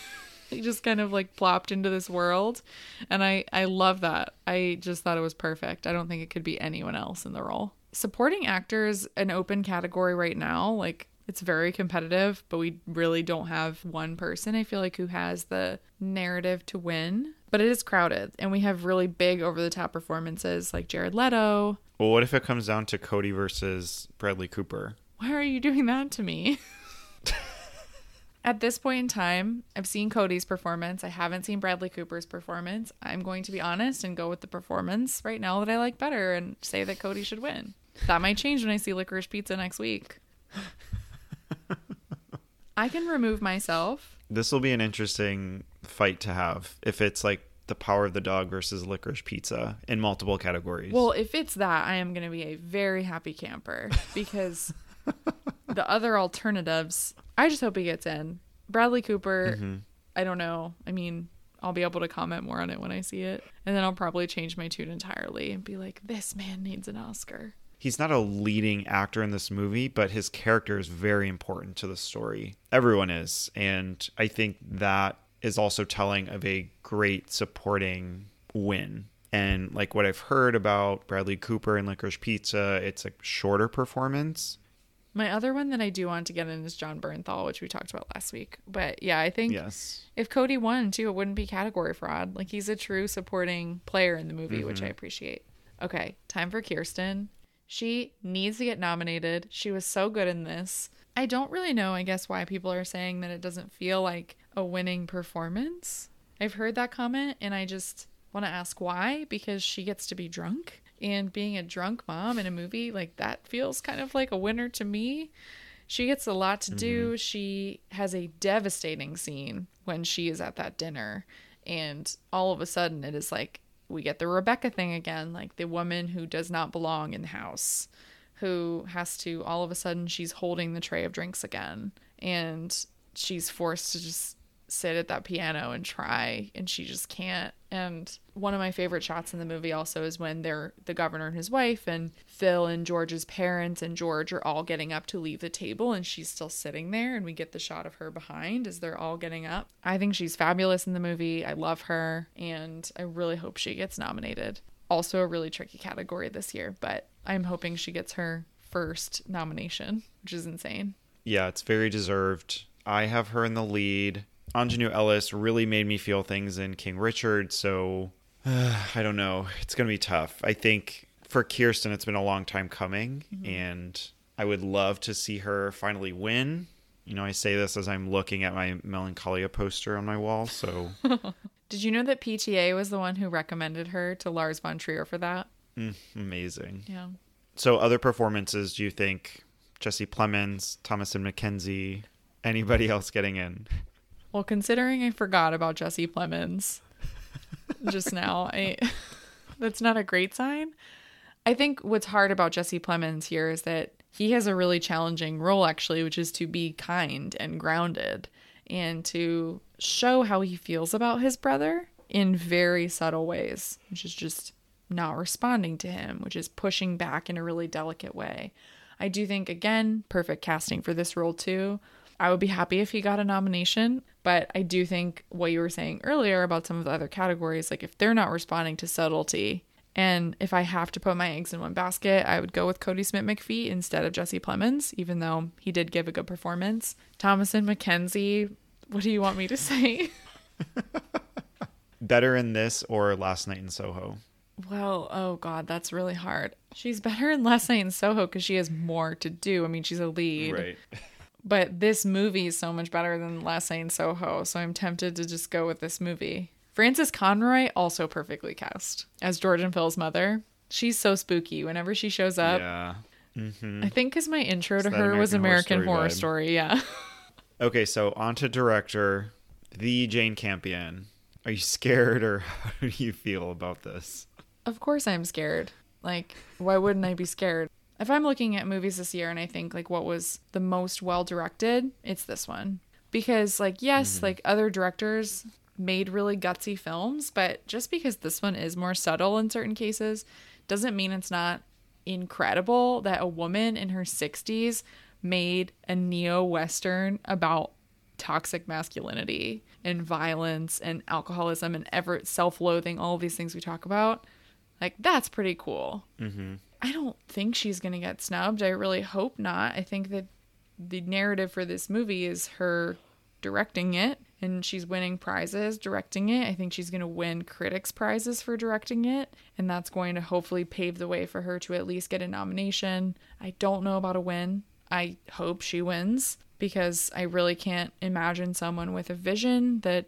He just kind of like plopped into this world. And I, I love that. I just thought it was perfect. I don't think it could be anyone else in the role. Supporting actor is an open category right now. Like, it's very competitive, but we really don't have one person, I feel like, who has the narrative to win. But it is crowded. And we have really big over-the-top performances like Jared Leto. Well, what if it comes down to Kodi versus Bradley Cooper? Why are you doing that to me? At this point in time, I've seen Kodi's performance. I haven't seen Bradley Cooper's performance. I'm going to be honest and go with the performance right now that I like better and say that Kodi should win. That might change when I see Licorice Pizza next week. I can remove myself. This will be an interesting fight to have if it's like The Power of the Dog versus Licorice Pizza in multiple categories. Well, if it's that, I am going to be a very happy camper, because the other alternatives, I just hope he gets in. Bradley Cooper, mm-hmm. I don't know. I mean, I'll be able to comment more on it when I see it. And then I'll probably change my tune entirely and be like, this man needs an Oscar. He's not a leading actor in this movie, but his character is very important to the story. Everyone is. And I think that is also telling of a great supporting win. And like what I've heard about Bradley Cooper and Licorice Pizza, it's a shorter performance. My other one that I do want to get in is Jon Bernthal, which we talked about last week. But yeah, I think yes. if Kodi won too, it wouldn't be category fraud. Like, he's a true supporting player in the movie, mm-hmm. which I appreciate. Okay, time for Kirsten. She needs to get nominated. She was so good in this. I don't really know, I guess, why people are saying that it doesn't feel like a winning performance. I've heard that comment, and I just want to ask why, because she gets to be drunk. And being a drunk mom in a movie, like, that feels kind of like a winner to me. She gets a lot to do. Mm-hmm. She has a devastating scene when she is at that dinner. And all of a sudden, it is like, we get the Rebecca thing again. Like, the woman who does not belong in the house, who has to, all of a sudden, she's holding the tray of drinks again. And she's forced to just sit at that piano and try, and she just can't. And one of my favorite shots in the movie also is when they're the governor and his wife and Phil and George's parents and George are all getting up to leave the table, and she's still sitting there, and we get the shot of her behind as they're all getting up. I think she's fabulous in the movie. I love her, and I really hope she gets nominated. Also a really tricky category this year, but I'm hoping she gets her first nomination, which is insane. Yeah, it's very deserved. I have her in the lead. Ingenue Ellis really made me feel things in King Richard, so uh, I don't know. It's going to be tough. I think for Kirsten, it's been a long time coming, mm-hmm. and I would love to see her finally win. You know, I say this as I'm looking at my Melancholia poster on my wall, so... Did you know that P T A was the one who recommended her to Lars von Trier for that? Mm, amazing. Yeah. So other performances, do you think Jesse Plemons, Thomasin McKenzie, anybody else getting in? Well, considering I forgot about Jesse Plemons just now, I, that's not a great sign. I think what's hard about Jesse Plemons here is that he has a really challenging role, actually, which is to be kind and grounded and to show how he feels about his brother in very subtle ways, which is just not responding to him, which is pushing back in a really delicate way. I do think, again, perfect casting for this role, too. I would be happy if he got a nomination, but I do think what you were saying earlier about some of the other categories, like if they're not responding to subtlety, and if I have to put my eggs in one basket, I would go with Kodi Smit-McPhee instead of Jesse Plemons, even though he did give a good performance. Thomasin McKenzie, what do you want me to say? Better in this or Last Night in Soho? Well, oh God, that's really hard. She's better in Last Night in Soho because she has more to do. I mean, she's a lead. Right. But this movie is so much better than Last Night in Soho, so I'm tempted to just go with this movie. Frances Conroy, also perfectly cast as George and Phil's mother. She's so spooky whenever she shows up. Yeah. Mm-hmm. I think because my intro it's to her American was American Horror, Horror, Story, Horror Story, yeah. Okay, so on to director, the Jane Campion. Are you scared, or how do you feel about this? Of course I'm scared. Like, why wouldn't I be scared? If I'm looking at movies this year and I think, like, what was the most well-directed, it's this one. Because, like, yes, mm-hmm. like, other directors made really gutsy films, but just because this one is more subtle in certain cases doesn't mean it's not incredible that a woman in her sixties made a neo-Western about toxic masculinity and violence and alcoholism and ever self-loathing, all these things we talk about. Like, that's pretty cool. Mm-hmm. I don't think she's going to get snubbed. I really hope not. I think that the narrative for this movie is her directing it, and she's winning prizes directing it. I think she's going to win critics' prizes for directing it, and that's going to hopefully pave the way for her to at least get a nomination. I don't know about a win. I hope she wins, because I really can't imagine someone with a vision that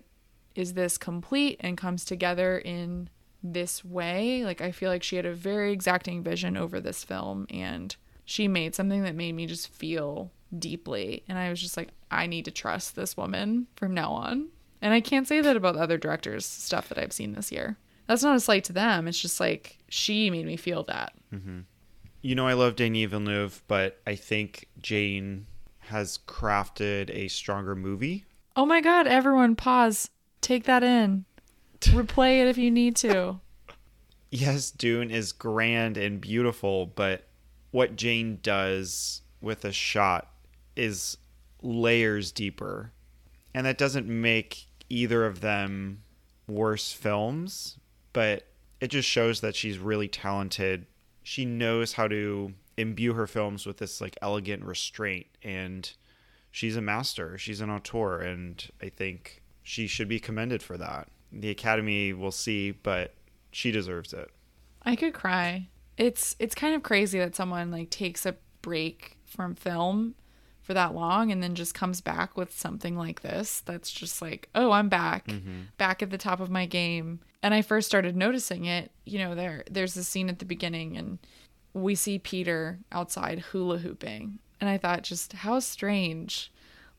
is this complete and comes together in this way. Like, I feel like she had a very exacting vision over this film, and she made something that made me just feel deeply, and I was just like, I need to trust this woman from now on. And I can't say that about the other directors' stuff that I've seen this year. That's not a slight to them. It's just like, she made me feel that. Mm-hmm. You know, I love Denis Villeneuve, but I think Jane has crafted a stronger movie. Oh my God, everyone pause. Take that in. Replay it if you need to. Yes, Dune is grand and beautiful, but what Jane does with a shot is layers deeper. And that doesn't make either of them worse films, but it just shows that she's really talented. She knows how to imbue her films with this like elegant restraint, and she's a master. She's an auteur, and I think she should be commended for that. The Academy will see, but she deserves it. I could cry. It's it's kind of crazy that someone like takes a break from film for that long and then just comes back with something like this that's just like, oh, I'm back, mm-hmm. back at the top of my game. And I first started noticing it, you know, there there's a scene at the beginning and we see Peter outside hula hooping. And I thought, just how strange,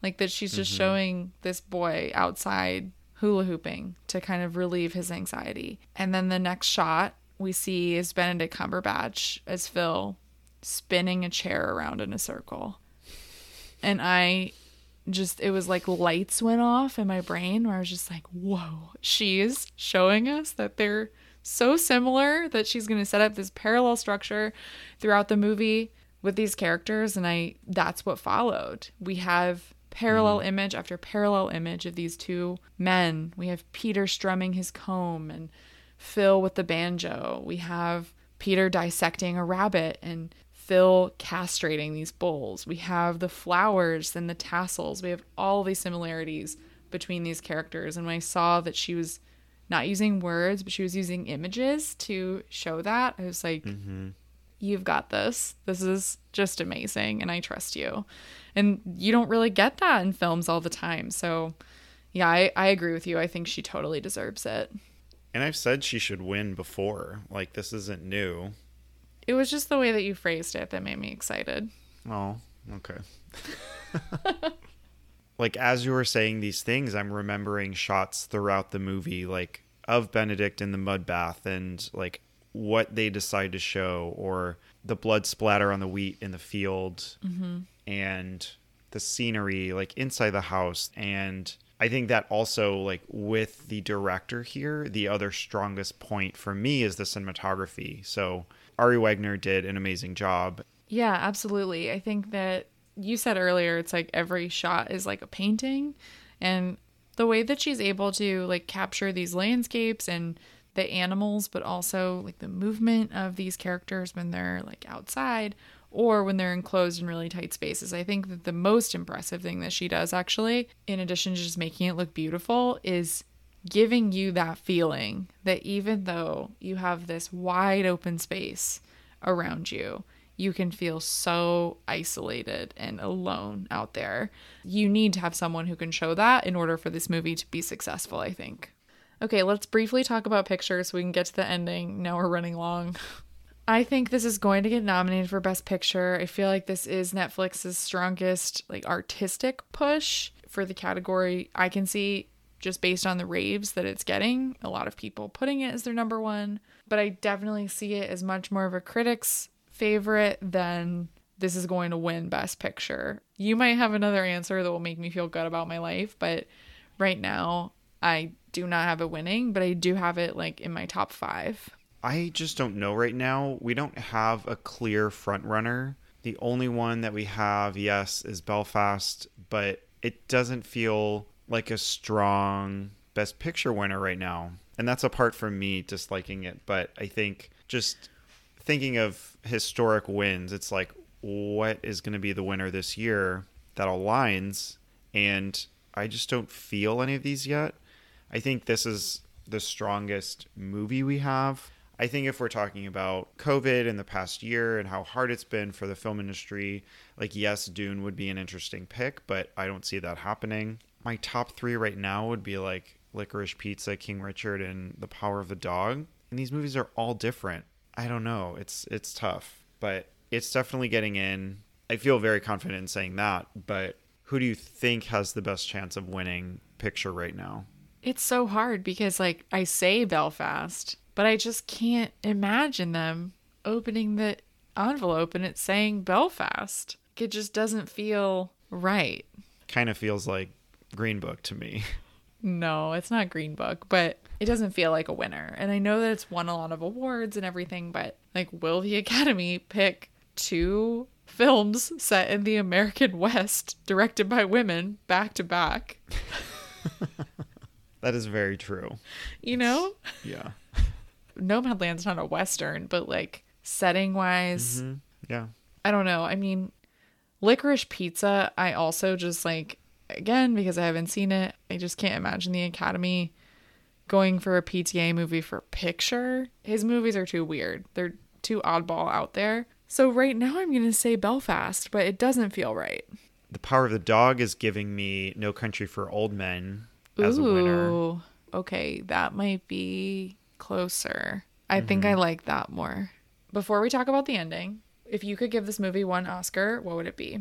like that she's just mm-hmm. showing this boy outside hula hooping to kind of relieve his anxiety. And then the next shot we see is Benedict Cumberbatch as Phil spinning a chair around in a circle. And I just, it was like lights went off in my brain where I was just like, whoa, she's showing us that they're so similar that she's going to set up this parallel structure throughout the movie with these characters. And I, that's what followed. We have parallel mm. image after parallel image of these two men. We have Peter strumming his comb and Phil with the banjo. We have Peter dissecting a rabbit and Phil castrating these bulls. We have the flowers and the tassels. We have all these similarities between these characters. And when I saw that she was not using words, but she was using images to show that, I was like, mm-hmm. you've got this. This is just amazing. And I trust you. And you don't really get that in films all the time. So yeah, I, I agree with you. I think she totally deserves it. And I've said she should win before. Like, this isn't new. It was just the way that you phrased it that made me excited. Oh, okay. Like, as you were saying these things, I'm remembering shots throughout the movie, like, of Benedict in the mud bath and, like, what they decide to show, or the blood splatter on the wheat in the field mm-hmm. and the scenery, like, inside the house. And I think that also, like, with the director here, the other strongest point for me is the cinematography. So Ari Wegner did an amazing job. Yeah, absolutely. I think that you said earlier, it's like every shot is like a painting, and the way that she's able to like capture these landscapes and the animals, but also like the movement of these characters when they're like outside or when they're enclosed in really tight spaces. I think that the most impressive thing that she does, actually, in addition to just making it look beautiful, is giving you that feeling that even though you have this wide open space around you, you can feel so isolated and alone out there. You need to have someone who can show that in order for this movie to be successful, I think. Okay, let's briefly talk about pictures so we can get to the ending. Now we're running long. I think this is going to get nominated for Best Picture. I feel like this is Netflix's strongest, like, artistic push for the category. I can see, just based on the raves that it's getting, a lot of people putting it as their number one, but I definitely see it as much more of a critic's favorite than this is going to win Best Picture. You might have another answer that will make me feel good about my life, but right now I do not have it winning, but I do have it like in my top five. I just don't know right now. We don't have a clear front runner. The only one that we have, yes, is Belfast, but it doesn't feel like a strong Best Picture winner right now. And that's apart from me disliking it. But I think just thinking of historic wins, it's like, what is going to be the winner this year that aligns? And I just don't feel any of these yet. I think this is the strongest movie we have. I think if we're talking about COVID and the past year and how hard it's been for the film industry, like, yes, Dune would be an interesting pick, but I don't see that happening. My top three right now would be like Licorice Pizza, King Richard, and The Power of the Dog. And these movies are all different. I don't know. It's it's tough, but it's definitely getting in. I feel very confident in saying that, but who do you think has the best chance of winning picture right now? It's so hard because, like, I say Belfast, but I just can't imagine them opening the envelope and it's saying Belfast. It just doesn't feel right. Kind of feels like Green Book to me. No, it's not Green Book, but it doesn't feel like a winner. And I know that it's won a lot of awards and everything, but, like, will the Academy pick two films set in the American West directed by women back to back? That is very true. You know? It's, yeah. Nomadland's not a Western, but, like, setting-wise... Mm-hmm. Yeah. I don't know. I mean, Licorice Pizza, I also just, like, again, because I haven't seen it, I just can't imagine the Academy going for a P T A movie for picture. His movies are too weird. They're too oddball out there. So right now I'm going to say Belfast, but it doesn't feel right. The Power of the Dog is giving me No Country for Old Men... as Ooh, a winner. Okay, that might be closer. I mm-hmm. think I like that more. Before we talk about the ending, if you could give this movie one Oscar, what would it be?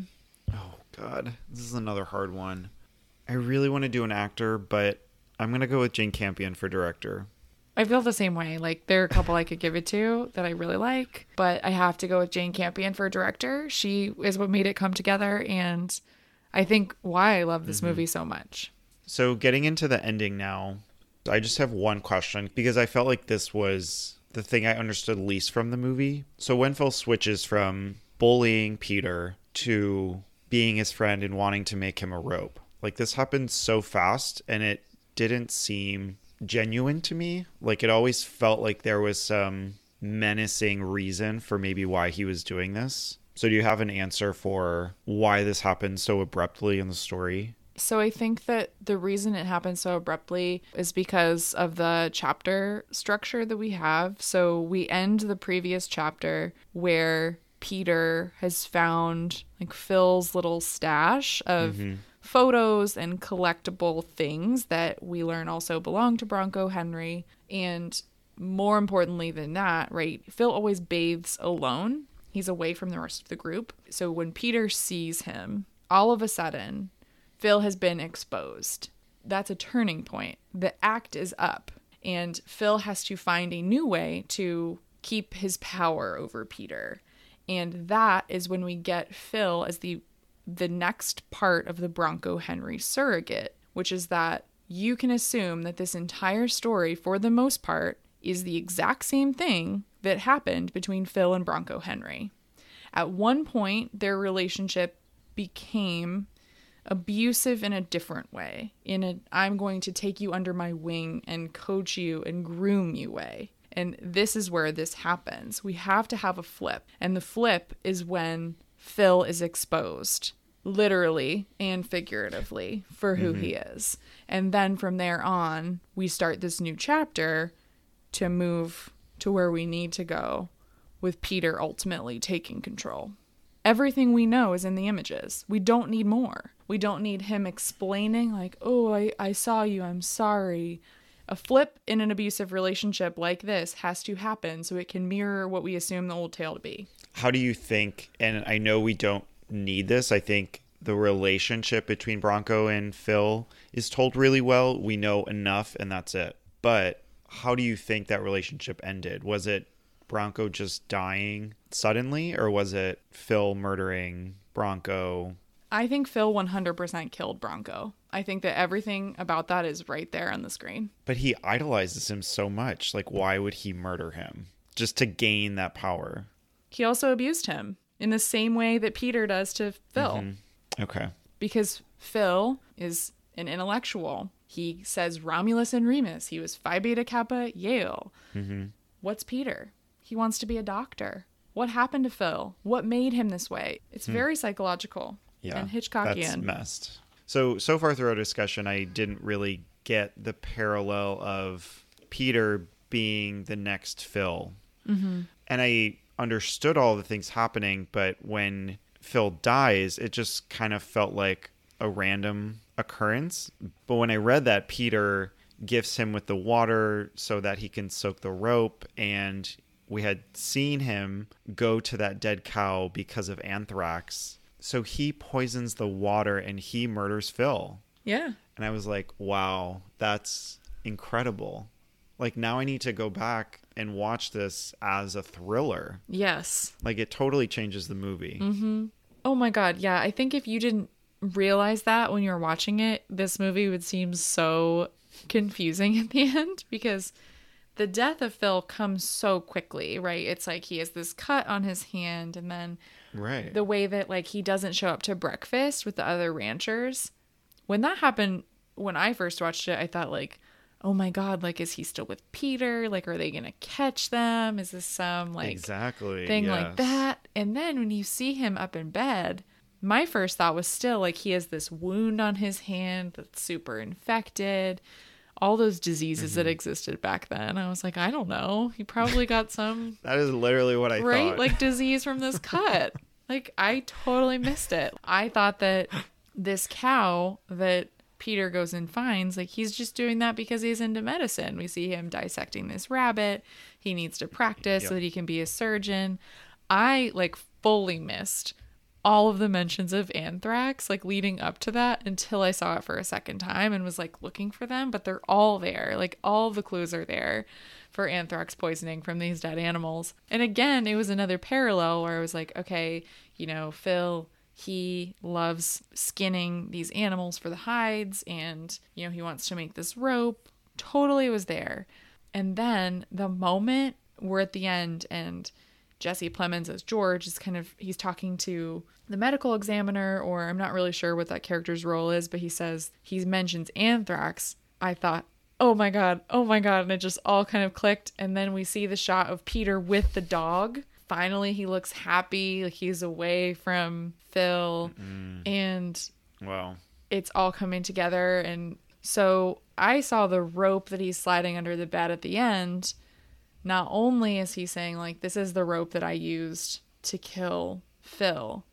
Oh, God. This is another hard one. I really want to do an actor, but I'm going to go with Jane Campion for director. I feel the same way. Like, there are a couple I could give it to that I really like, but I have to go with Jane Campion for director. She is what made it come together, and I think why I love this mm-hmm. movie so much. So getting into the ending now, I just have one question because I felt like this was the thing I understood least from the movie. So when Phil switches from bullying Peter to being his friend and wanting to make him a rope, like this happened so fast and it didn't seem genuine to me. Like it always felt like there was some menacing reason for maybe why he was doing this. So do you have an answer for why this happened so abruptly in the story? So I think that the reason it happened so abruptly is because of the chapter structure that we have. So we end the previous chapter where Peter has found like Phil's little stash of mm-hmm. photos and collectible things that we learn also belong to Bronco Henry. And more importantly than that, right, Phil always bathes alone. He's away from the rest of the group. So when Peter sees him, all of a sudden... Phil has been exposed. That's a turning point. The act is up, and Phil has to find a new way to keep his power over Peter. And that is when we get Phil as the the next part of the Bronco Henry surrogate, which is that you can assume that this entire story, for the most part, is the exact same thing that happened between Phil and Bronco Henry. At one point, their relationship became... abusive in a different way, in a I'm going to take you under my wing and coach you and groom you way. And this is where this happens. We have to have a flip. And the flip is when Phil is exposed, literally and figuratively, for who mm-hmm. he is. And then from there on, we start this new chapter to move to where we need to go with Peter ultimately taking control. Everything we know is in the images. We don't need more. We don't need him explaining like, oh, I, I saw you. I'm sorry. A flip in an abusive relationship like this has to happen so it can mirror what we assume the old tale to be. How do you think, and I know we don't need this, I think the relationship between Bronco and Phil is told really well. We know enough and that's it. But how do you think that relationship ended? Was it Bronco just dying suddenly, or was it Phil murdering Bronco? I think Phil one hundred percent killed Bronco. I think that everything about that is right there on the screen. But he idolizes him so much. Like, why would he murder him? Just to gain that power. He also abused him in the same way that Peter does to Phil. Mm-hmm. Okay. Because Phil is an intellectual. He says Romulus and Remus. He was Phi Beta Kappa, Yale. Mm-hmm. What's Peter? He wants to be a doctor. What happened to Phil? What made him this way? It's hmm. very psychological yeah, and Hitchcockian. That's messed. So, so far through our discussion, I didn't really get the parallel of Peter being the next Phil. Mm-hmm. And I understood all the things happening, but when Phil dies, it just kind of felt like a random occurrence. But when I read that, Peter gifts him with the water so that he can soak the rope, and... we had seen him go to that dead cow because of anthrax. So he poisons the water and he murders Phil. Yeah. And I was like, wow, that's incredible. Like, now I need to go back and watch this as a thriller. Yes. Like, it totally changes the movie. Mm-hmm. Oh, my God. Yeah. I think if you didn't realize that when you were watching it, this movie would seem so confusing at the end, because the death of Phil comes so quickly, right? It's like he has this cut on his hand, and then right. the way that, like, he doesn't show up to breakfast with the other ranchers. When that happened, when I first watched it, I thought, like, oh my God, like, is he still with Peter? Like, are they going to catch them? Is this some, like, exactly, thing yes. like that? And then when you see him up in bed, my first thought was still, like, he has this wound on his hand that's super infected. All those diseases mm-hmm. that existed back then. I was like, I don't know. He probably got some. That is literally what I right? thought. Like, disease from this cut. Like, I totally missed it. I thought that this cow that Peter goes and finds, like, he's just doing that because he's into medicine. We see him dissecting this rabbit. He needs to practice yep. so that he can be a surgeon. I, like, fully missed all of the mentions of anthrax, like, leading up to that, until I saw it for a second time and was, like, looking for them. But they're all there. Like, all the clues are there for anthrax poisoning from these dead animals. And again, it was another parallel where I was like, okay, you know, Phil, he loves skinning these animals for the hides, and, you know, he wants to make this rope. Totally was there. And then the moment we're at the end and Jesse Plemons as George is kind of, he's talking to the medical examiner, or I'm not really sure what that character's role is, but he says, he mentions anthrax. I thought, oh my God, oh my God. And it just all kind of clicked. And then we see the shot of Peter with the dog. Finally, he looks happy. Like, he's away from Phil. Mm-mm. And wow, it's all coming together. And so I saw the rope that he's sliding under the bed at the end. Not only is he saying, like, this is the rope that I used to kill Phil,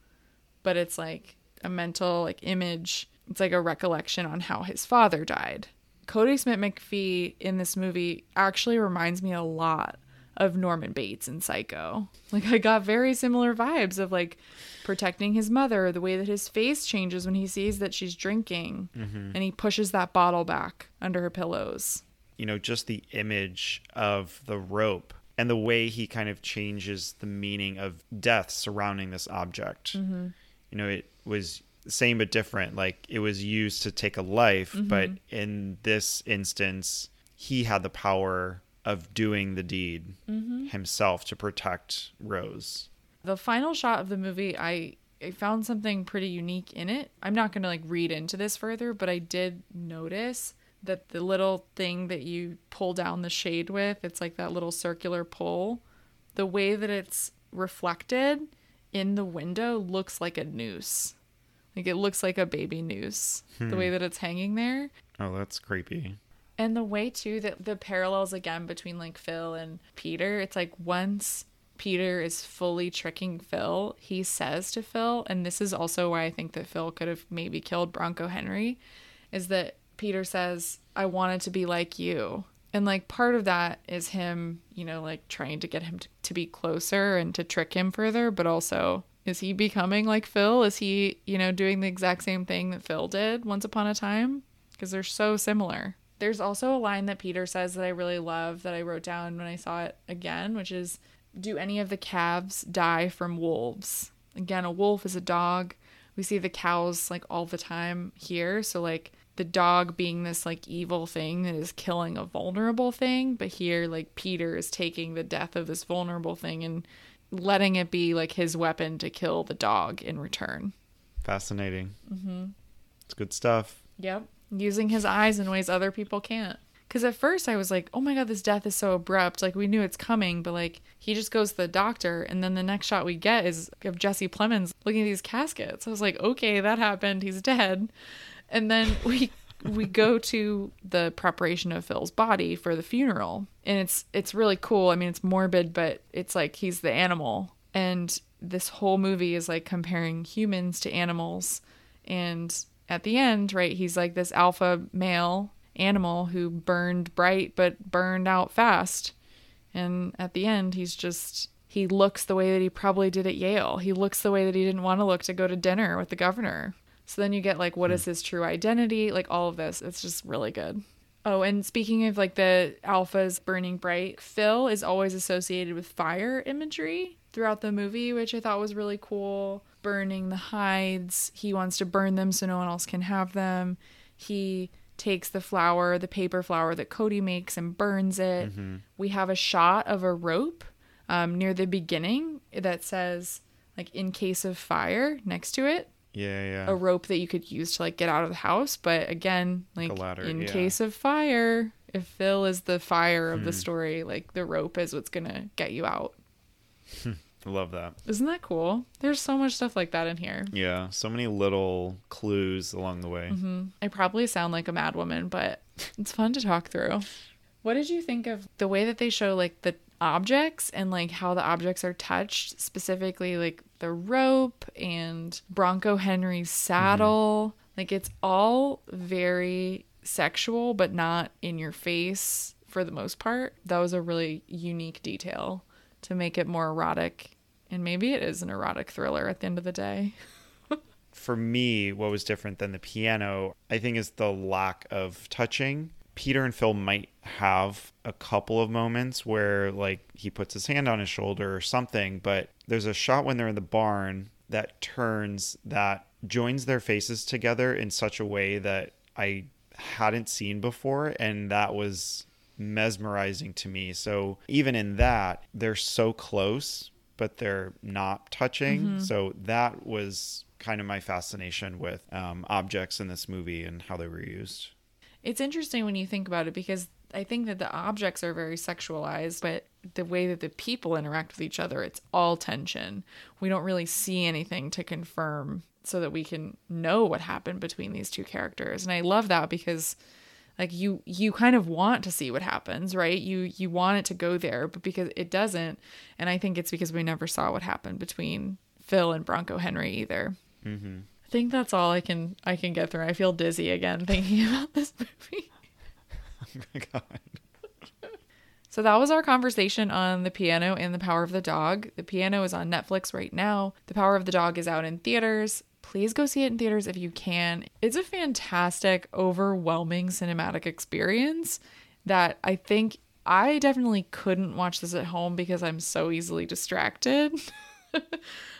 but it's like a mental, like, image. It's like a recollection on how his father died. Kodi Smit-McPhee in this movie actually reminds me a lot of Norman Bates in Psycho. Like, I got very similar vibes of, like, protecting his mother, the way that his face changes when he sees that she's drinking, mm-hmm. and he pushes that bottle back under her pillows. You know, just the image of the rope and the way he kind of changes the meaning of death surrounding this object. Mm-hmm. You know, it was same but different. Like, it was used to take a life, mm-hmm. but in this instance, he had the power of doing the deed mm-hmm. himself to protect Rose. The final shot of the movie, I... I found something pretty unique in it. I'm not going to, like, read into this further, but I did notice that the little thing that you pull down the shade with, it's like that little circular pull, the way that it's reflected in the window looks like a noose. Like, it looks like a baby noose, hmm. the way that it's hanging there. Oh, that's creepy. And the way, too, that the parallels, again, between, like, Phil and Peter, it's like once Peter is fully tricking Phil, he says to Phil, and this is also why I think that Phil could have maybe killed Bronco Henry, is that Peter says, I wanted to be like you. And, like, part of that is him, you know, like, trying to get him to, to be closer and to trick him further. But also, is he becoming like Phil? Is he, you know, doing the exact same thing that Phil did once upon a time? Because they're so similar. There's also a line that Peter says that I really love that I wrote down when I saw it again, which is, do any of the calves die from wolves? Again, a wolf is a dog. We see the cows, like, all the time here. So, like, the dog being this, like, evil thing that is killing a vulnerable thing. But here, like, Peter is taking the death of this vulnerable thing and letting it be, like, his weapon to kill the dog in return. Fascinating. Mm-hmm. It's good stuff. Yep. Using his eyes in ways other people can't. Because at first I was like, oh my God, this death is so abrupt. Like, we knew it's coming, but, like, he just goes to the doctor. And then the next shot we get is of Jesse Plemons looking at these caskets. I was like, okay, that happened. He's dead. And then we we go to the preparation of Phil's body for the funeral. And it's it's really cool. I mean, it's morbid, but it's like he's the animal. And this whole movie is, like, comparing humans to animals. And at the end, right, he's like this alpha male animal who burned bright but burned out fast. And at the end, he's just, he looks the way that he probably did at Yale. He looks the way that he didn't want to look to go to dinner with the governor. So then you get like, what mm. is his true identity? Like all of this. It's just really good. Oh, and speaking of like the alphas burning bright, Phil is always associated with fire imagery throughout the movie, which I thought was really cool. Burning the hides. He wants to burn them so no one else can have them. He takes the flower, the paper flower that Kodi makes, and burns it. Mm-hmm. We have a shot of a rope um, near the beginning that says like in case of fire next to it. Yeah, yeah. A rope that you could use to like get out of the house, but again, like ladder, in yeah. case of fire, if Phil is the fire of mm. the story, like the rope is what's gonna get you out. Love that. Isn't that cool? There's so much stuff like that in here. Yeah, so many little clues along the way. Mm-hmm. I probably sound like a mad woman, but it's fun to talk through. What did you think of the way that they show like the objects and like how the objects are touched, specifically like the rope and Bronco Henry's saddle? Mm-hmm. Like it's all very sexual, but not in your face for the most part. That was a really unique detail to make it more erotic. And maybe it is an erotic thriller at the end of the day. For me, what was different than The Piano, I think, is the lack of touching. Peter and Phil might have a couple of moments where like he puts his hand on his shoulder or something, but there's a shot when they're in the barn that turns, that joins their faces together in such a way that I hadn't seen before. And that was mesmerizing to me. So even in that, they're so close, but they're not touching. Mm-hmm. So that was kind of my fascination with um, objects in this movie and how they were used. It's interesting when you think about it, because I think that the objects are very sexualized, but the way that the people interact with each other, it's all tension. We don't really see anything to confirm so that we can know what happened between these two characters. And I love that, because like you, you kind of want to see what happens, right? You, you want it to go there, but because it doesn't. And I think it's because we never saw what happened between Phil and Bronco Henry either. Mm-hmm. I think that's all I can I can get through. I feel dizzy again thinking about this movie. Oh my God. So that was our conversation on The Piano and The Power of the Dog. The Piano is on Netflix right now. The Power of the Dog is out in theaters. Please go see it in theaters if you can. It's a fantastic, overwhelming cinematic experience that I think I definitely couldn't watch this at home because I'm so easily distracted.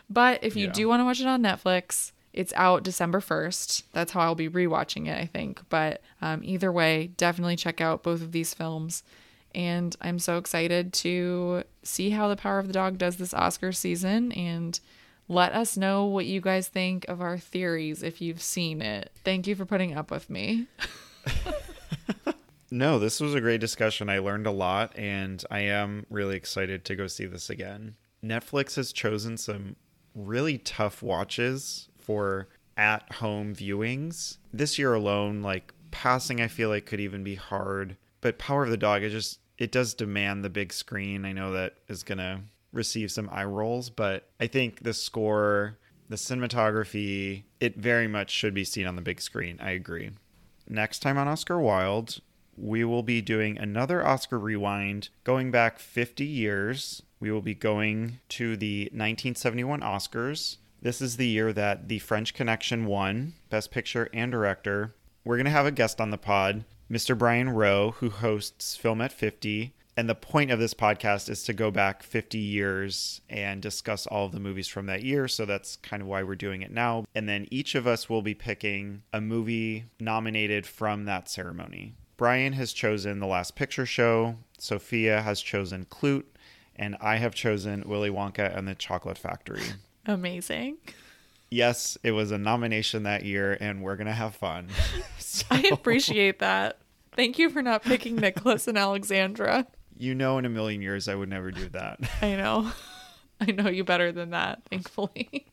But if you yeah. do want to watch it on Netflix, it's out December first. That's how I'll be rewatching it, I think. But um, either way, definitely check out both of these films. And I'm so excited to see how The Power of the Dog does this Oscar season. And let us know what you guys think of our theories if you've seen it. Thank you for putting up with me. No, this was a great discussion. I learned a lot, and I am really excited to go see this again. Netflix has chosen some really tough watches for at-home viewings. This year alone, like, Passing, I feel like could even be hard. But Power of the Dog, it just, it does demand the big screen. I know that is going to receive some eye rolls, but I think the score, the cinematography, it very much should be seen on the big screen. I agree. Next time on Oscar Wilde, we will be doing another Oscar Rewind, going back fifty years. We will be going to the nineteen seventy-one Oscars. This is the year that The French Connection won Best Picture and Director. We're going to have a guest on the pod, Mister Brian Rowe, who hosts Film at fifty. And the point of this podcast is to go back fifty years and discuss all of the movies from that year. So that's kind of why we're doing it now. And then each of us will be picking a movie nominated from that ceremony. Brian has chosen The Last Picture Show. Sophia has chosen Clute. And I have chosen Willy Wonka and the Chocolate Factory. Amazing. Yes, it was a nomination that year, and we're going to have fun. So, I appreciate that. Thank you for not picking Nicholas and Alexandra. You know, in a million years, I would never do that. I know. I know you better than that, thankfully.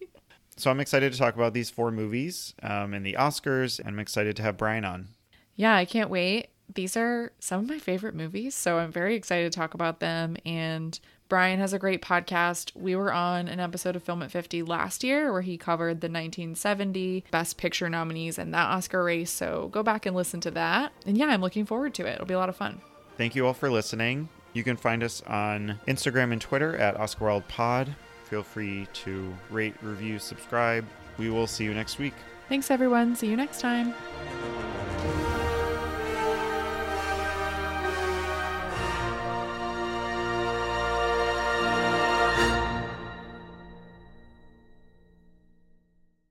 So I'm excited to talk about these four movies um, and the Oscars, and I'm excited to have Brian on. Yeah, I can't wait. These are some of my favorite movies, so I'm very excited to talk about them. And Brian has a great podcast. We were on an episode of Film at fifty last year where he covered the nineteen seventy Best Picture nominees and that Oscar race. So go back and listen to that. And yeah, I'm looking forward to it. It'll be a lot of fun. Thank you all for listening. You can find us on Instagram and Twitter at Oscar Wilde Pod. Feel free to rate, review, subscribe. We will see you next week. Thanks, everyone. See you next time.